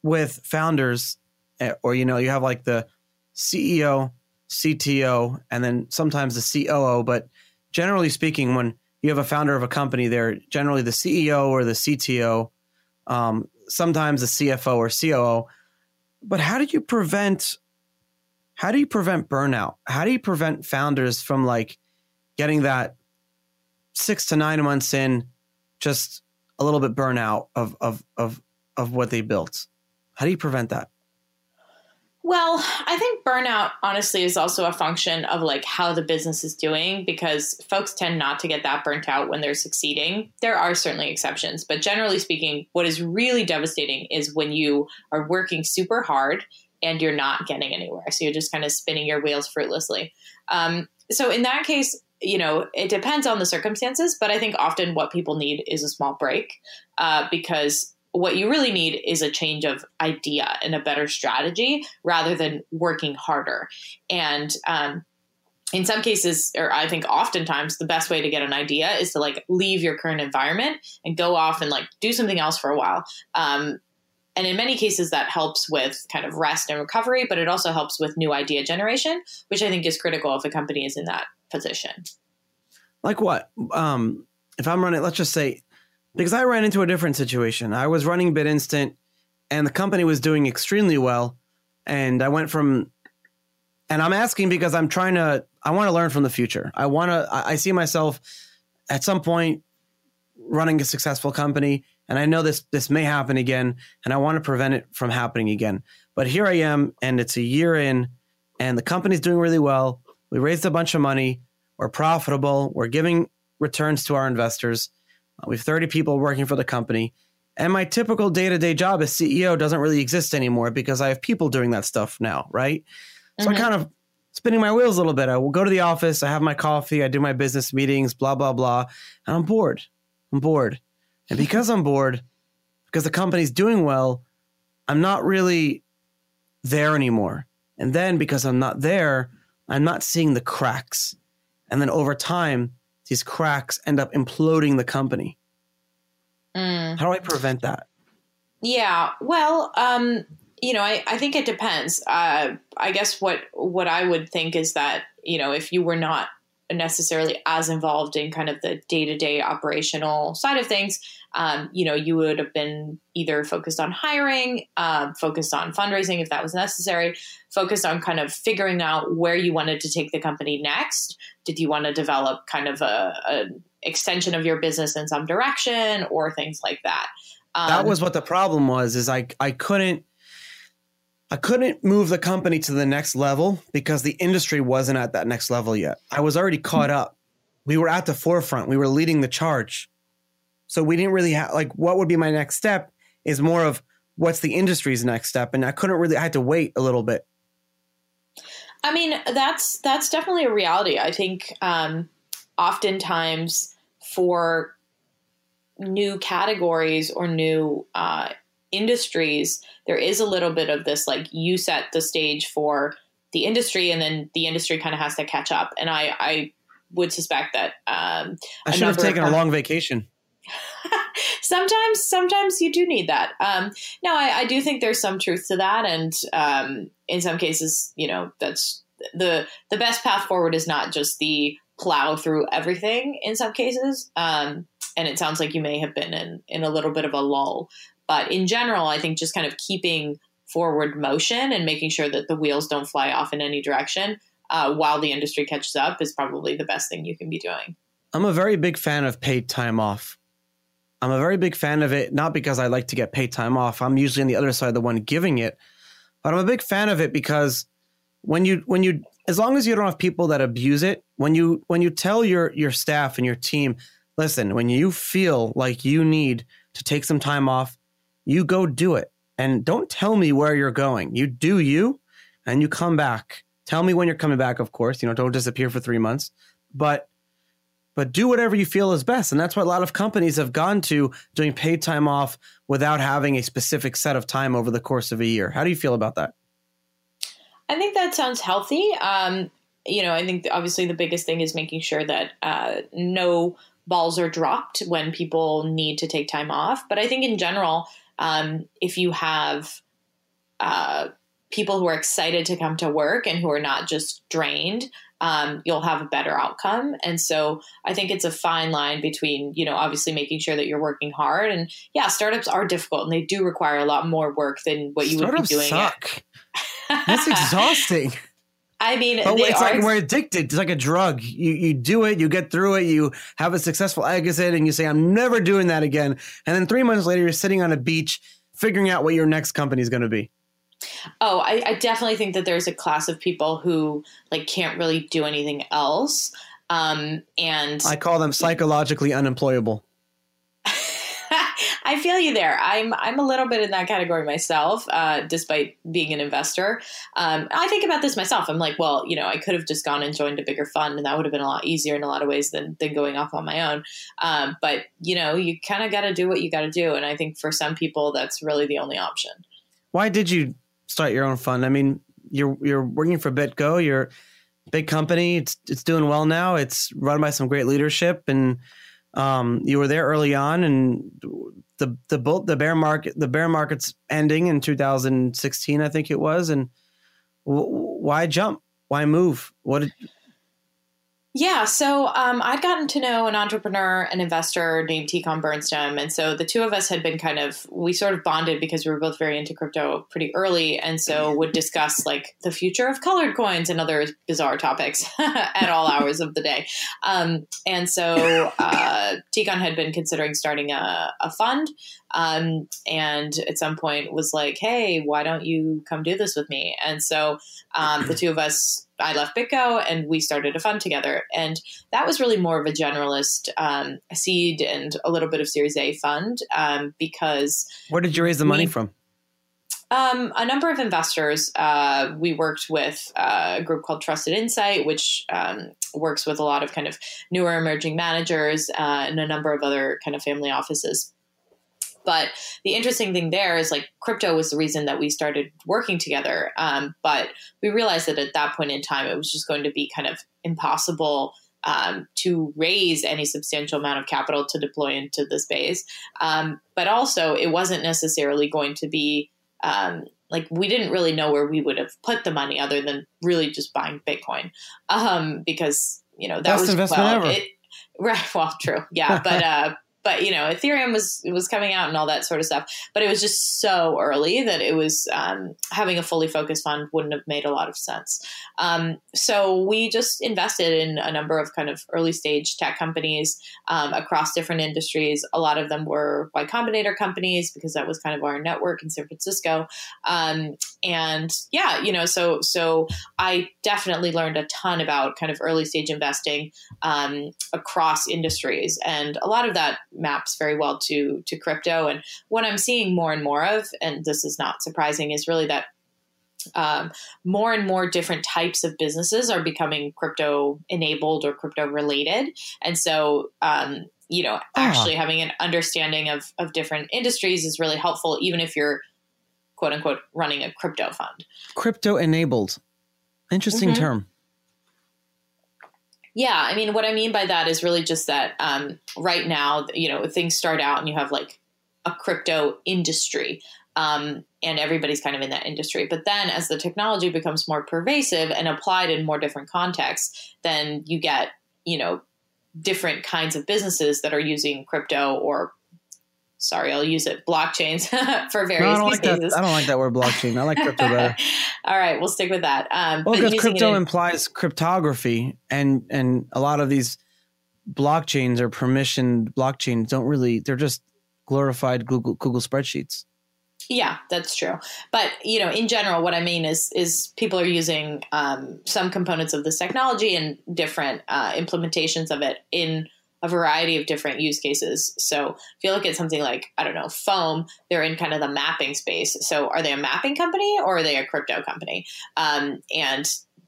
with founders or, you know, you have like the CEO, CTO, and then sometimes the COO. But generally speaking, when you have a founder of a company, they're generally the CEO or the CTO, sometimes the CFO or COO. But how do you prevent burnout? How do you prevent founders from like getting that 6 to 9 months in, just a little bit burnout of what they built? How do you prevent that? Well, I think burnout, honestly, is also a function of like how the business is doing, because folks tend not to get that burnt out when they're succeeding. There are certainly exceptions, but generally speaking, what is really devastating is when you are working super hard and you're not getting anywhere. So you're just kind of spinning your wheels fruitlessly. So in that case, you know, it depends on the circumstances, but I think often what people need is a small break, because what you really need is a change of idea and a better strategy rather than working harder. And in some cases, or I think oftentimes, the best way to get an idea is to like leave your current environment and go off and like do something else for a while. And in many cases, that helps with kind of rest and recovery, but it also helps with new idea generation, which I think is critical if a company is in that position. Like what? If I'm running, let's just say, because I ran into a different situation. I was running BitInstant and the company was doing extremely well. And I went from, and I'm asking because I'm trying to, I want to learn from the future. I see myself at some point running a successful company, and I know this may happen again, and I want to prevent it from happening again. But here I am, and it's a year in, and the company's doing really well. We raised a bunch of money. We're profitable. We're giving returns to our investors. We have 30 people working for the company. And my typical day-to-day job as CEO doesn't really exist anymore because I have people doing that stuff now, right? Mm-hmm. So I'm kind of spinning my wheels a little bit. I will go to the office. I have my coffee. I do my business meetings, blah, blah, blah. And I'm bored. And because I'm bored, because the company's doing well, I'm not really there anymore. And then because I'm not there, I'm not seeing the cracks. And then over time, these cracks end up imploding the company. How do I prevent that? Yeah, well, you know, I think it depends. I guess what I would think is that, you know, if you were not necessarily as involved in kind of the day-to-day operational side of things, you know, you would have been either focused on hiring, focused on fundraising if that was necessary, focused on kind of figuring out where you wanted to take the company next. Did you want to develop kind of an extension of your business in some direction or things like that? That was what the problem was, is I couldn't move the company to the next level because the industry wasn't at that next level yet. I was already caught up. We were at the forefront. We were leading the charge. So we didn't really have, like, what would be my next step is more of what's the industry's next step. And I had to wait a little bit. I mean, that's definitely a reality. I think oftentimes for new categories or new industries, there is a little bit of this, like, you set the stage for the industry and then the industry kind of has to catch up. And I would suspect that I should have taken a long vacation. Sometimes you do need that. No, I do think there's some truth to that. And in some cases, you know, that's the best path forward is not just the plow through everything in some cases. And it sounds like you may have been in a little bit of a lull. But in general, I think just kind of keeping forward motion and making sure that the wheels don't fly off in any direction while the industry catches up is probably the best thing you can be doing. I'm a very big fan of paid time off. I'm a very big fan of it, not because I like to get paid time off. I'm usually on the other side, the one giving it. But I'm a big fan of it because when you as long as you don't have people that abuse it, when you tell your staff and your team, listen, when you feel like you need to take some time off, you go do it. And don't tell me where you're going. You do you and you come back. Tell me when you're coming back, of course. You know, don't disappear for 3 months. But do whatever you feel is best. And that's what a lot of companies have gone to, doing paid time off without having a specific set of time over the course of a year. How do you feel about that? I think that sounds healthy. You know, I think obviously the biggest thing is making sure that no balls are dropped when people need to take time off. But I think in general, if you have people who are excited to come to work and who are not just drained, you'll have a better outcome. And so I think it's a fine line between, you know, obviously making sure that you're working hard. And yeah, startups are difficult and they do require a lot more work than what you startups would be doing. Suck. That's exhausting. I mean, it's like we're addicted. It's like a drug. You do it, you get through it, you have a successful exit and you say, I'm never doing that again. And then 3 months later, you're sitting on a beach figuring out what your next company is going to be. Oh, I definitely think that there's a class of people who like can't really do anything else. And I call them psychologically unemployable. I feel you there. I'm a little bit in that category myself, despite being an investor. I think about this myself. I'm like, well, you know, I could have just gone and joined a bigger fund and that would have been a lot easier in a lot of ways than going off on my own. But, you know, you kind of got to do what you got to do. And I think for some people, that's really the only option. Why did you start your own fund? I mean, you're working for BitGo. You're a big company. It's doing well now. It's run by some great leadership, and you were there early on. And the bear market's ending in 2016, I think it was. And why jump? Why move? Yeah. So I'd gotten to know an entrepreneur, an investor named T-Con. And so the two of us had been we sort of bonded because we were both very into crypto pretty early. And so would discuss like the future of colored coins and other bizarre topics at all hours of the day. And so T-Con had been considering starting a fund. And at some point was like, hey, why don't you come do this with me? And so the two of us, I left BitGo and we started a fund together. And that was really more of a generalist seed and a little bit of Series A fund because... Where did you raise the money from? A number of investors. We worked with a group called Trusted Insight, which works with a lot of kind of newer emerging managers and a number of other kind of family offices. But the interesting thing there is like crypto was the reason that we started working together. But we realized that at that point in time, it was just going to be kind of impossible to raise any substantial amount of capital to deploy into the space. But also it wasn't necessarily going to be like we didn't really know where we would have put the money other than really just buying Bitcoin because, you know, that was investment ever. Right. Well, true. Yeah. But but, you know, Ethereum was coming out and all that sort of stuff. But it was just so early that it was having a fully focused fund wouldn't have made a lot of sense. So we just invested in a number of kind of early stage tech companies across different industries. A lot of them were Y Combinator companies because that was kind of our network in San Francisco. And yeah, you know, so I definitely learned a ton about kind of early stage investing across industries. And a lot of that maps very well to crypto. And what I'm seeing more and more of, and this is not surprising, is really that more and more different types of businesses are becoming crypto enabled or crypto related. And so, you know, actually having an understanding of different industries is really helpful, even if you're quote unquote running a crypto fund. Crypto enabled. Interesting term. Yeah. I mean, what I mean by that is really just that right now, you know, things start out and you have like a crypto industry and everybody's kind of in that industry. But then as the technology becomes more pervasive and applied in more different contexts, then you get, you know, different kinds of businesses that are using crypto or blockchains for various use cases. I don't like that word blockchain. I like crypto better. All right, we'll stick with that. Well, because crypto implies cryptography, and a lot of these blockchains or permissioned blockchains don't really, they're just glorified Google spreadsheets. Yeah, that's true. But, you know, in general, what I mean is people are using some components of this technology and different implementations of it in a variety of different use cases. So if you look at something like, I don't know, Foam, they're in kind of the mapping space. So are they a mapping company or are they a crypto company? And,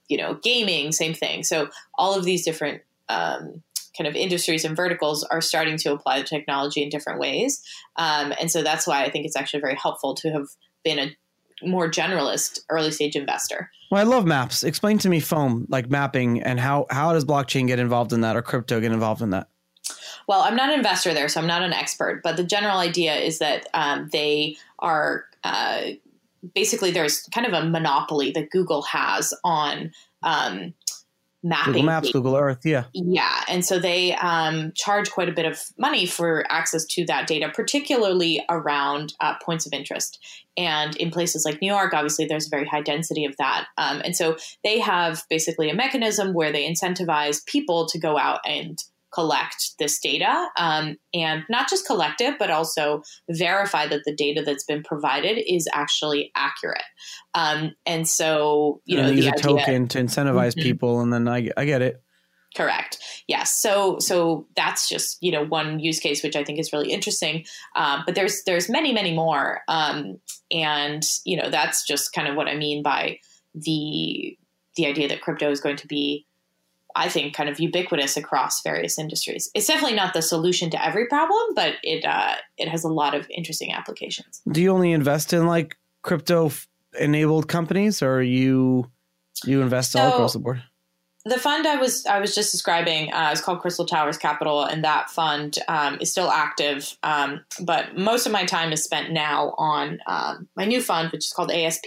you know, gaming, same thing. So all of these different kind of industries and verticals are starting to apply the technology in different ways. And so that's why I think it's actually very helpful to have been a more generalist early stage investor. Well, I love maps. Explain to me Foam, like mapping, and how does blockchain get involved in that or crypto get involved in that? Well, I'm not an investor there, so I'm not an expert. But the general idea is that they are basically there's kind of a monopoly that Google has on mapping. Google Maps, Google Earth, yeah. Yeah, and so they charge quite a bit of money for access to that data, particularly around points of interest. And in places like New York, obviously, there's a very high density of that. And so they have basically a mechanism where they incentivize people to go out and collect this data, and not just collect it, but also verify that the data that's been provided is actually accurate. And so, you know, use a token to incentivize people, and then I get it. Correct. Yes. So that's just, you know, one use case, which I think is really interesting. But there's many, many more. And, you know, that's just kind of what I mean by the idea that crypto is going to be, I think, kind of ubiquitous across various industries. It's definitely not the solution to every problem, but it has a lot of interesting applications. Do you only invest in like crypto enabled companies, or you invest all across the board? The fund I was just describing is called Crystal Towers Capital, and that fund is still active. But most of my time is spent now on my new fund, which is called ASP,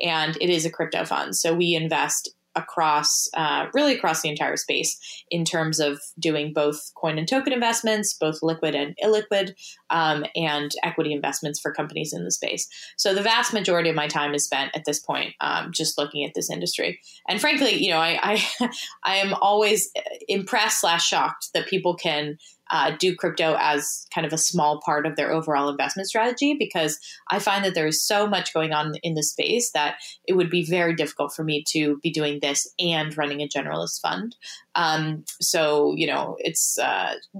and it is a crypto fund. So we invest across really across the entire space in terms of doing both coin and token investments, both liquid and illiquid, and equity investments for companies in the space. So the vast majority of my time is spent at this point just looking at this industry. And frankly, you know, I am always impressed / shocked that people can do crypto as kind of a small part of their overall investment strategy, because I find that there is so much going on in the space that it would be very difficult for me to be doing this and running a generalist fund. So, you know, it's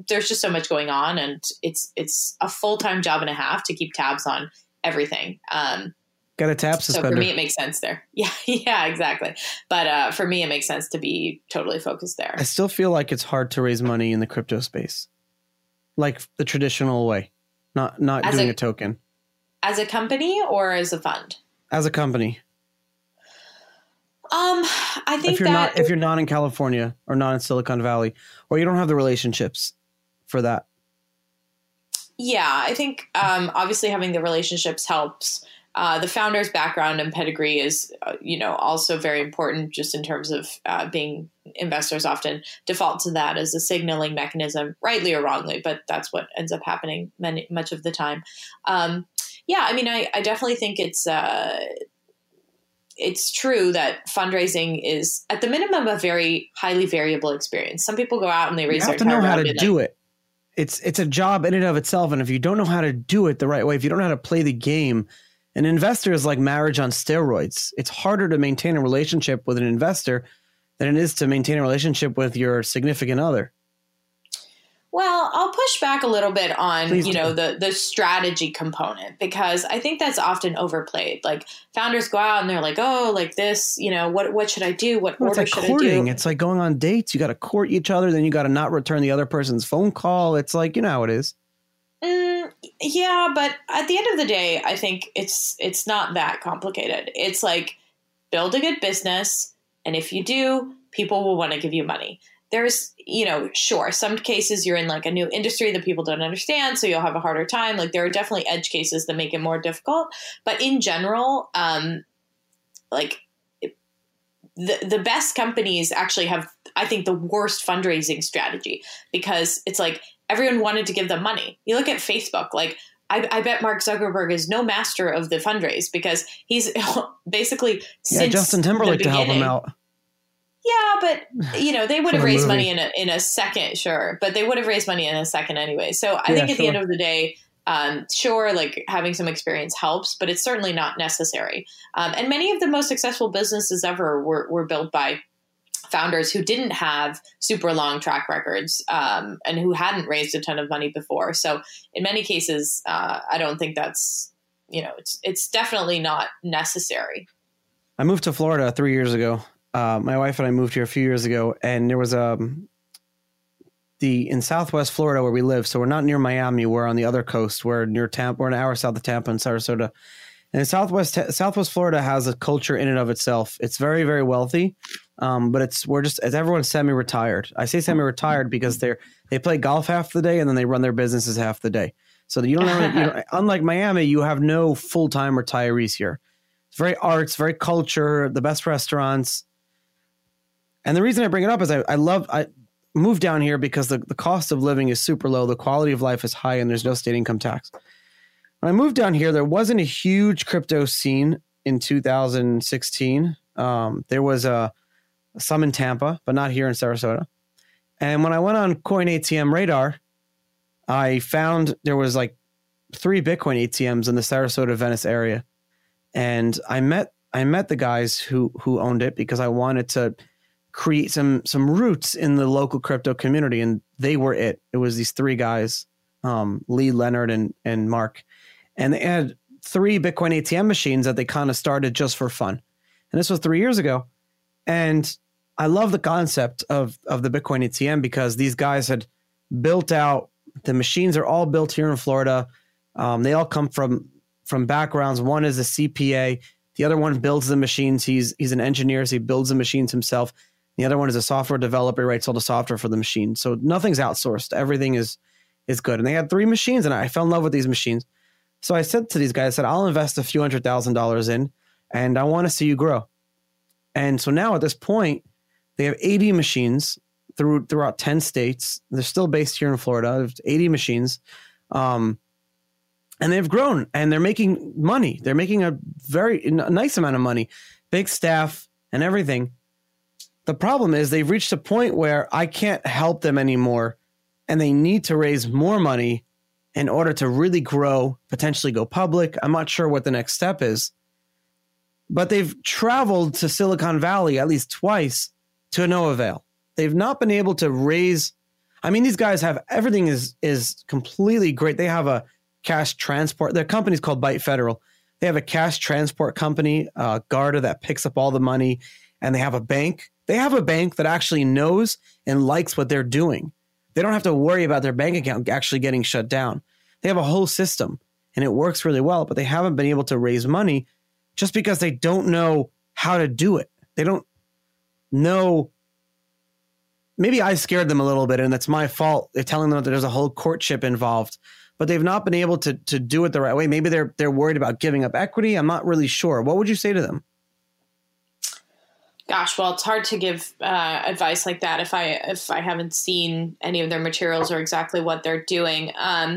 there's just so much going on, and it's a full-time job and a half to keep tabs on everything. Got a tab suspender. So for me, it makes sense there. Yeah, exactly. But for me, it makes sense to be totally focused there. I still feel like it's hard to raise money in the crypto space, like the traditional way, not as doing a token. As a company or as a fund? As a company. I think if you're not in California or not in Silicon Valley, or you don't have the relationships for that. Yeah, I think obviously having the relationships helps. The founder's background and pedigree is, you know, also very important, just in terms of being investors often default to that as a signaling mechanism, rightly or wrongly, but that's what ends up happening much of the time. Yeah, I mean, I definitely think it's true that fundraising is, at the minimum, a very highly variable experience. Some people go out and they raise their entire round. You have to know how to do it. It's a job in and of itself, and if you don't know how to do it the right way, if you don't know how to play the game. An investor is like marriage on steroids. It's harder to maintain a relationship with an investor than it is to maintain a relationship with your significant other. Well, I'll push back a little bit on, the strategy component, because I think that's often overplayed. Like, founders go out and they're like, oh, like this, you know, what should I do? What order should I do? It's like going on dates. You got to court each other. Then you got to not return the other person's phone call. It's like, you know how it is. Yeah, but at the end of the day, I think it's not that complicated. It's like, build a good business, and if you do, people will want to give you money. There's, you know, sure, some cases you're in like a new industry that people don't understand, so you'll have a harder time. Like, there are definitely edge cases that make it more difficult. But in general, The best companies actually have, I think, the worst fundraising strategy, because it's like everyone wanted to give them money. You look at Facebook, like I bet Mark Zuckerberg is no master of the fundraise, because he's basically since Justin Timberlake to help him out. Yeah, but you know, they would have raised money in a second, sure, but they would have raised money in a second anyway. So I think at the end of the day, sure, like having some experience helps, but it's certainly not necessary. And many of the most successful businesses ever were built by founders who didn't have super long track records, and who hadn't raised a ton of money before. So in many cases, I don't think that's, you know, it's definitely not necessary. I moved to Florida 3 years ago. My wife and I moved here a few years ago, and there was in Southwest Florida where we live, so we're not near Miami, we're on the other coast, we're near Tampa, we're an hour south of Tampa in Sarasota. And Southwest Florida has a culture in and of itself. It's very, very wealthy, but everyone's semi-retired. I say semi-retired because they play golf half the day and then they run their businesses half the day. So you don't have, unlike Miami, you have no full-time retirees here. It's very arts, very culture, the best restaurants. And the reason I bring it up is I moved down here because the cost of living is super low, the quality of life is high, and there's no state income tax. When I moved down here, there wasn't a huge crypto scene in 2016. There was some in Tampa, but not here in Sarasota. And when I went on CoinATM Radar, I found there was like 3 Bitcoin ATMs in the Sarasota, Venice area. And I met the guys who owned it because I wanted to create some roots in the local crypto community. And they were it. It was these 3 guys, Lee, Leonard, and Mark. And they had 3 Bitcoin ATM machines that they kind of started just for fun. And this was 3 years ago. And I love the concept of the Bitcoin ATM because these guys had built out, the machines are all built here in Florida. They all come from backgrounds. One is a CPA. The other one builds the machines. He's an engineer, so he builds the machines himself. The other one is a software developer, writes all the software for the machine. So nothing's outsourced. Everything is good. And they had 3 machines, and I fell in love with these machines. So I said to these guys, I said, I'll invest a few $100,000 in, and I want to see you grow. And so now at this point, they have 80 machines throughout 10 states. They're still based here in Florida. There's 80 machines. And they've grown, and they're making money. They're making a very nice amount of money, big staff and everything. The problem is they've reached a point where I can't help them anymore, and they need to raise more money in order to really grow, potentially go public. I'm not sure what the next step is. But they've traveled to Silicon Valley at least twice to no avail. They've not been able to raise. I mean, these guys have everything is completely great. They have a cash transport. Their company's called Byte Federal. They have a cash transport company, Garda, that picks up all the money, and they have a bank. They have a bank that actually knows and likes what they're doing. They don't have to worry about their bank account actually getting shut down. They have a whole system, and it works really well, but they haven't been able to raise money just because they don't know how to do it. They don't know. Maybe I scared them a little bit, and that's my fault. They're telling them that there's a whole courtship involved, but they've not been able to do it the right way. Maybe they're worried about giving up equity. I'm not really sure. What would you say to them? Gosh, well, it's hard to give advice like that if I haven't seen any of their materials or exactly what they're doing. I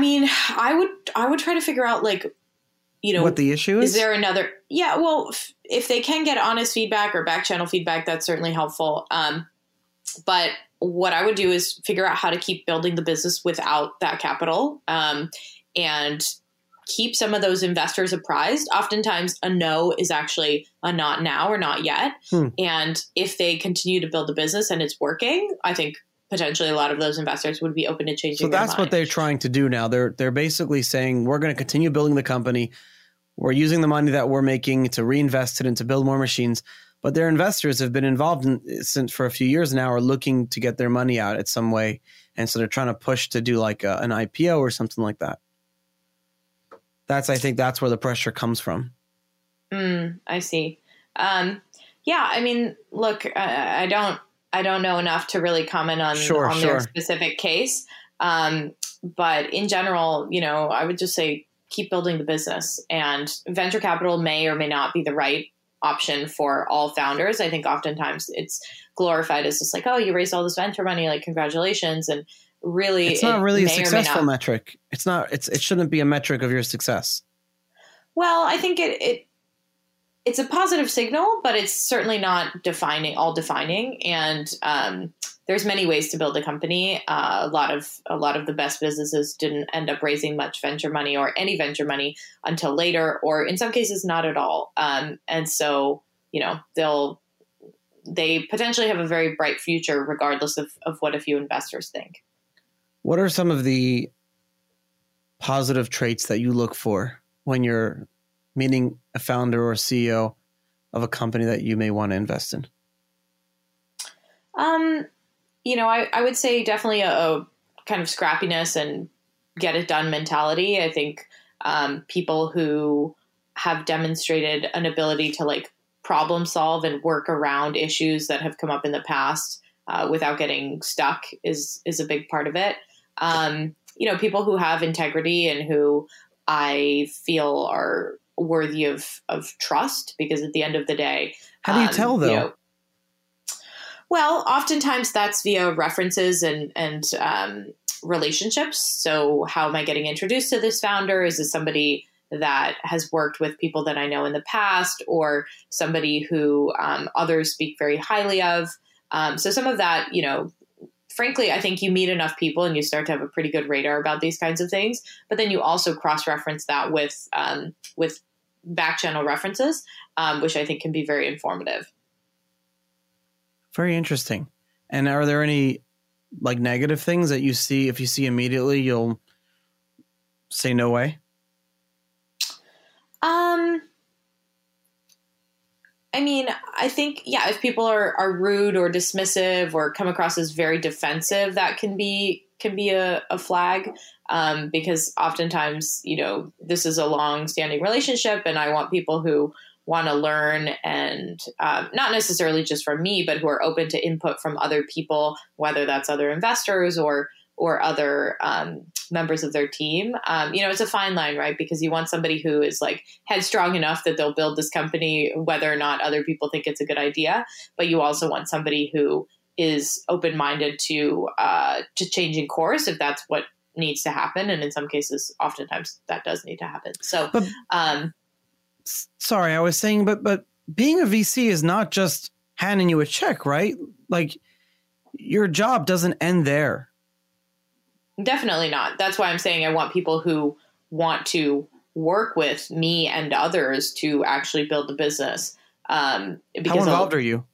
mean, I would try to figure out, like, you know, what the issue is. Is there another? Yeah, well, if they can get honest feedback or back channel feedback, that's certainly helpful. But what I would do is figure out how to keep building the business without that capital, and keep some of those investors apprised. Oftentimes a no is actually a not now or not yet. And if they continue to build the business and it's working, I think potentially a lot of those investors would be open to changing their mind. So that's what they're trying to do now. They're basically saying, we're going to continue building the company. We're using the money that we're making to reinvest it and to build more machines. But their investors have been involved since for a few years now, are looking to get their money out in some way. And so they're trying to push to do like an IPO or something like that. I think that's where the pressure comes from. I see. Yeah, I mean, look, I don't know enough to really comment on their specific case. But in general, you know, I would just say keep building the business, and venture capital may or may not be the right option for all founders. I think oftentimes it's glorified as just like, oh, you raised all this venture money, like congratulations. And really, it's not really a successful metric. It shouldn't be a metric of your success. Well, I think it's a positive signal, but it's certainly not defining. And there's many ways to build a company. A lot of the best businesses didn't end up raising much venture money or any venture money until later, or in some cases not at all. And so, you know, they potentially have a very bright future regardless of what a few investors think. What are some of the positive traits that you look for when you're meeting a founder or CEO of a company that you may want to invest in? You know, I would say definitely a kind of scrappiness and get it done mentality. I think people who have demonstrated an ability to like problem solve and work around issues that have come up in the past without getting stuck is a big part of it. You know, people who have integrity and who I feel are worthy of trust, because at the end of the day, how do you tell though? You know, well, oftentimes that's via references and relationships. So how am I getting introduced to this founder? Is this somebody that has worked with people that I know in the past, or somebody who others speak very highly of? So some of that, you know, frankly, I think you meet enough people and you start to have a pretty good radar about these kinds of things. But then you also cross-reference that with back-channel references, which I think can be very informative. Very interesting. And are there any like negative things that you see? If you see immediately, you'll say no way? I mean, I think, yeah, if people are rude or dismissive or come across as very defensive, that can be a flag, because oftentimes, you know, this is a long-standing relationship, and I want people who want to learn and not necessarily just from me, but who are open to input from other people, whether that's other investors or other members of their team. You know, it's a fine line, right? Because you want somebody who is like headstrong enough that they'll build this company, whether or not other people think it's a good idea. But you also want somebody who is open-minded to changing course if that's what needs to happen. And in some cases, oftentimes that does need to happen. So, sorry, I was saying, but being a VC is not just handing you a check, right? Like your job doesn't end there. Definitely not. That's why I'm saying I want people who want to work with me and others to actually build the business. Because how involved are you?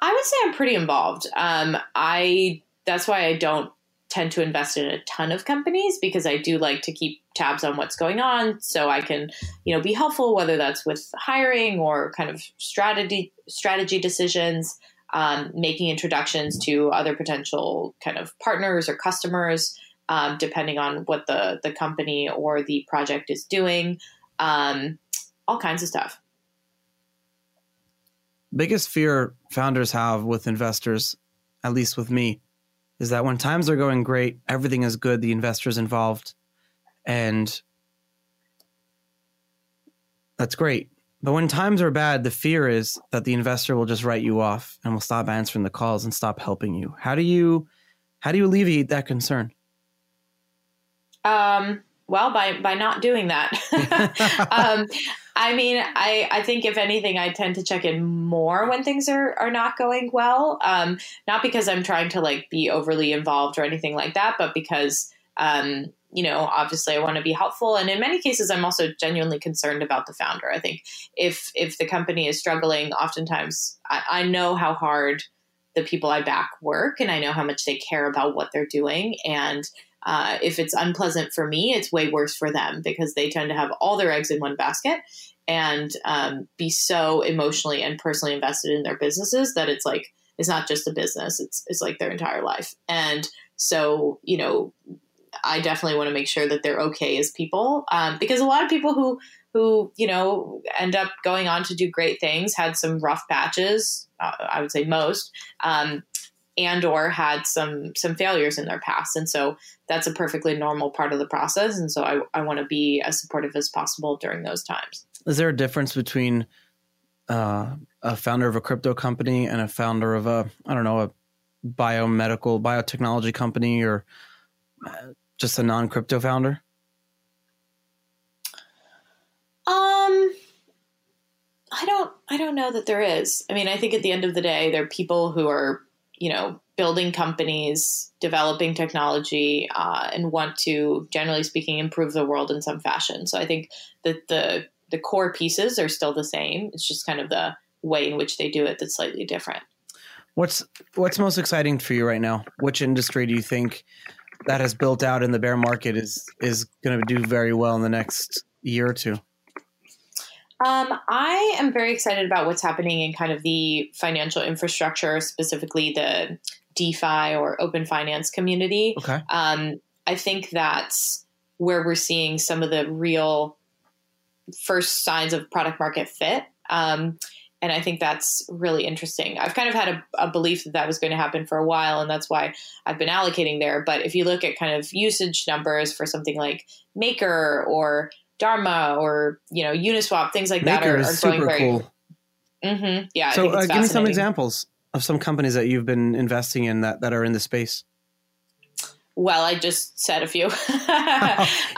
I would say I'm pretty involved. That's why I don't tend to invest in a ton of companies, because I do like to keep tabs on what's going on so I can, you know, be helpful, whether that's with hiring or kind of strategy decisions, making introductions to other potential kind of partners or customers, depending on what the company or the project is doing, all kinds of stuff. Biggest fear founders have with investors, at least with me, is that when times are going great, everything is good, the investor's involved, and that's great. But when times are bad, the fear is that the investor will just write you off and will stop answering the calls and stop helping you. How do you alleviate that concern? Well, by not doing that. I mean, I think if anything, I tend to check in more when things are not going well. Not because I'm trying to like be overly involved or anything like that, but because, you know, obviously I want to be helpful. And in many cases, I'm also genuinely concerned about the founder. I think if the company is struggling, oftentimes I know how hard the people I back work, and I know how much they care about what they're doing. And if it's unpleasant for me, it's way worse for them, because they tend to have all their eggs in one basket and be so emotionally and personally invested in their businesses that it's like, it's not just the business, it's like their entire life. And so, you know, I definitely want to make sure that they're okay as people, because a lot of people who, you know, end up going on to do great things had some rough patches, I would say most, and or had some failures in their past. And so that's a perfectly normal part of the process. And so I want to be as supportive as possible during those times. Is there a difference between a founder of a crypto company and a founder of a biotechnology company, or just a non-crypto founder? I don't know that there is. I mean, I think at the end of the day, there are people who are, you know, building companies, developing technology, and want to, generally speaking, improve the world in some fashion. So I think that the core pieces are still the same. It's just kind of the way in which they do it that's slightly different. What's most exciting for you right now? Which industry do you think that has built out in the bear market is going to do very well in the next year or two? I am very excited about what's happening in kind of the financial infrastructure, specifically the DeFi or open finance community. Okay. I think that's where we're seeing some of the real first signs of product market fit. And I think that's really interesting. I've kind of had a belief that was going to happen for a while, and that's why I've been allocating there. But if you look at kind of usage numbers for something like Maker or Ganoderma or, you know, Uniswap, things like that are growing very cool. Mm-hmm. Yeah. So give me some examples of some companies that you've been investing in that are in the space. Well, I just said a few. You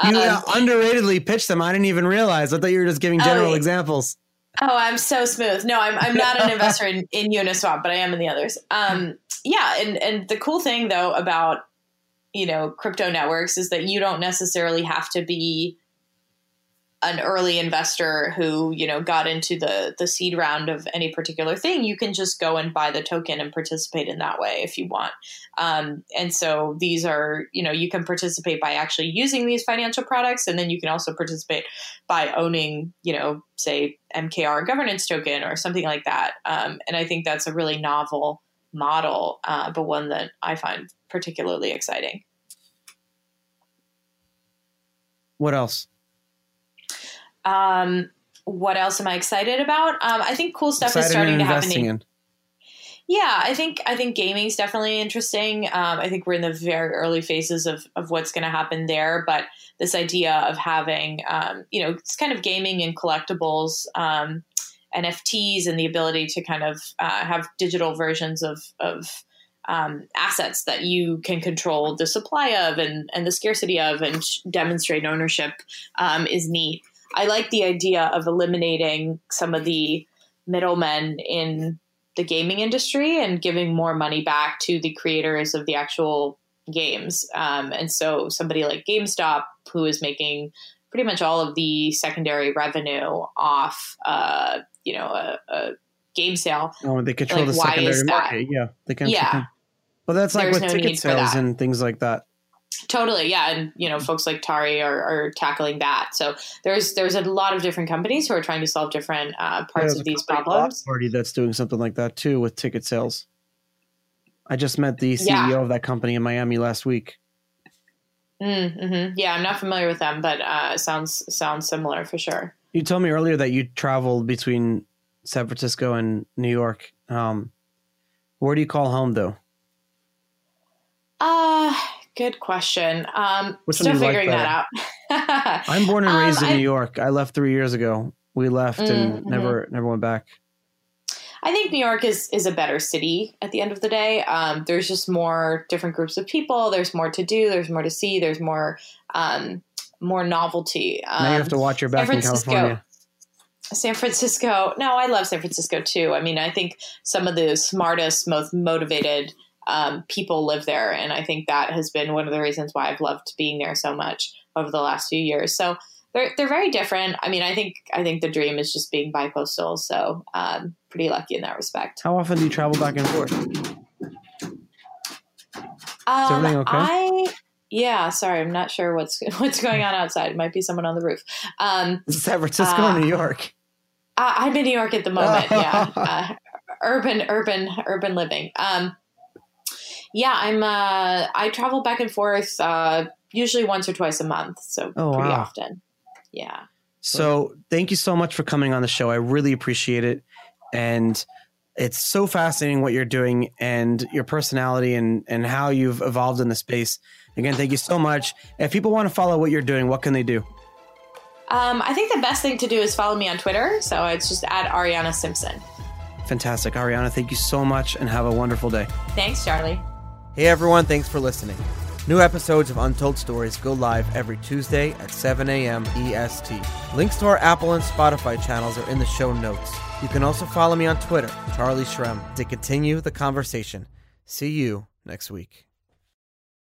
underratedly pitched them. I didn't even realize. I thought you were just giving general examples. Oh, I'm so smooth. No, I'm not an investor in Uniswap, but I am in the others. Yeah. And the cool thing though about, you know, crypto networks is that you don't necessarily have to be an early investor who, you know, got into the seed round of any particular thing. You can just go and buy the token and participate in that way if you want. And so these are, you know, you can participate by actually using these financial products, and then you can also participate by owning, you know, say MKR governance token or something like that. And I think that's a really novel model, but one that I find particularly exciting. What else? What else am I excited about? I think cool stuff is starting to happen. Yeah, I think gaming is definitely interesting. I think we're in the very early phases of what's going to happen there. But this idea of having, you know, it's kind of gaming and collectibles, NFTs, and the ability to kind of have digital versions of assets that you can control the supply of and the scarcity of and demonstrate ownership is neat. I like the idea of eliminating some of the middlemen in the gaming industry and giving more money back to the creators of the actual games. And so somebody like GameStop, who is making pretty much all of the secondary revenue off, you know, a game sale. Oh, they control the secondary market. Yeah. They can. Yeah. Well, that's like with ticket sales and things like that. Totally. Yeah. And, you know, folks like Tari are tackling that. So there's a lot of different companies who are trying to solve different parts of these problems. That's doing something like that, too, with ticket sales. I just met the CEO of that company in Miami last week. Mm-hmm. Yeah, I'm not familiar with them, but sounds similar for sure. You told me earlier that you traveled between San Francisco and New York. Where do you call home, though? Good question. Still figuring that out. I'm born and raised in New York. I left 3 years ago. We left and never went back. I think New York is a better city at the end of the day. There's just more different groups of people. There's more to do. There's more to see. There's more novelty. Now you have to watch your back in California. San Francisco. No, I love San Francisco too. I mean, I think some of the smartest, most motivated people live there. And I think that has been one of the reasons why I've loved being there so much over the last few years. So they're very different. I mean, I think the dream is just being bipostal. So pretty lucky in that respect. How often do you travel back and forth? Is everything okay? Sorry. I'm not sure what's going on outside. It might be someone on the roof. San Francisco or New York? I'm in New York at the moment. Yeah. Urban living. Yeah, I travel back and forth usually once or twice a month, so pretty often. Yeah. So thank you so much for coming on the show. I really appreciate it, and it's so fascinating what you're doing and your personality and how you've evolved in the space. Again, thank you so much. If people want to follow what you're doing, what can they do? I think the best thing to do is follow me on Twitter. So it's just @ArianaSimpson. Fantastic. Ariana, thank you so much and have a wonderful day. Thanks, Charlie. Hey everyone, thanks for listening. New episodes of Untold Stories go live every Tuesday at 7 a.m. EST. Links to our Apple and Spotify channels are in the show notes. You can also follow me on Twitter, Charlie Shrem, to continue the conversation. See you next week.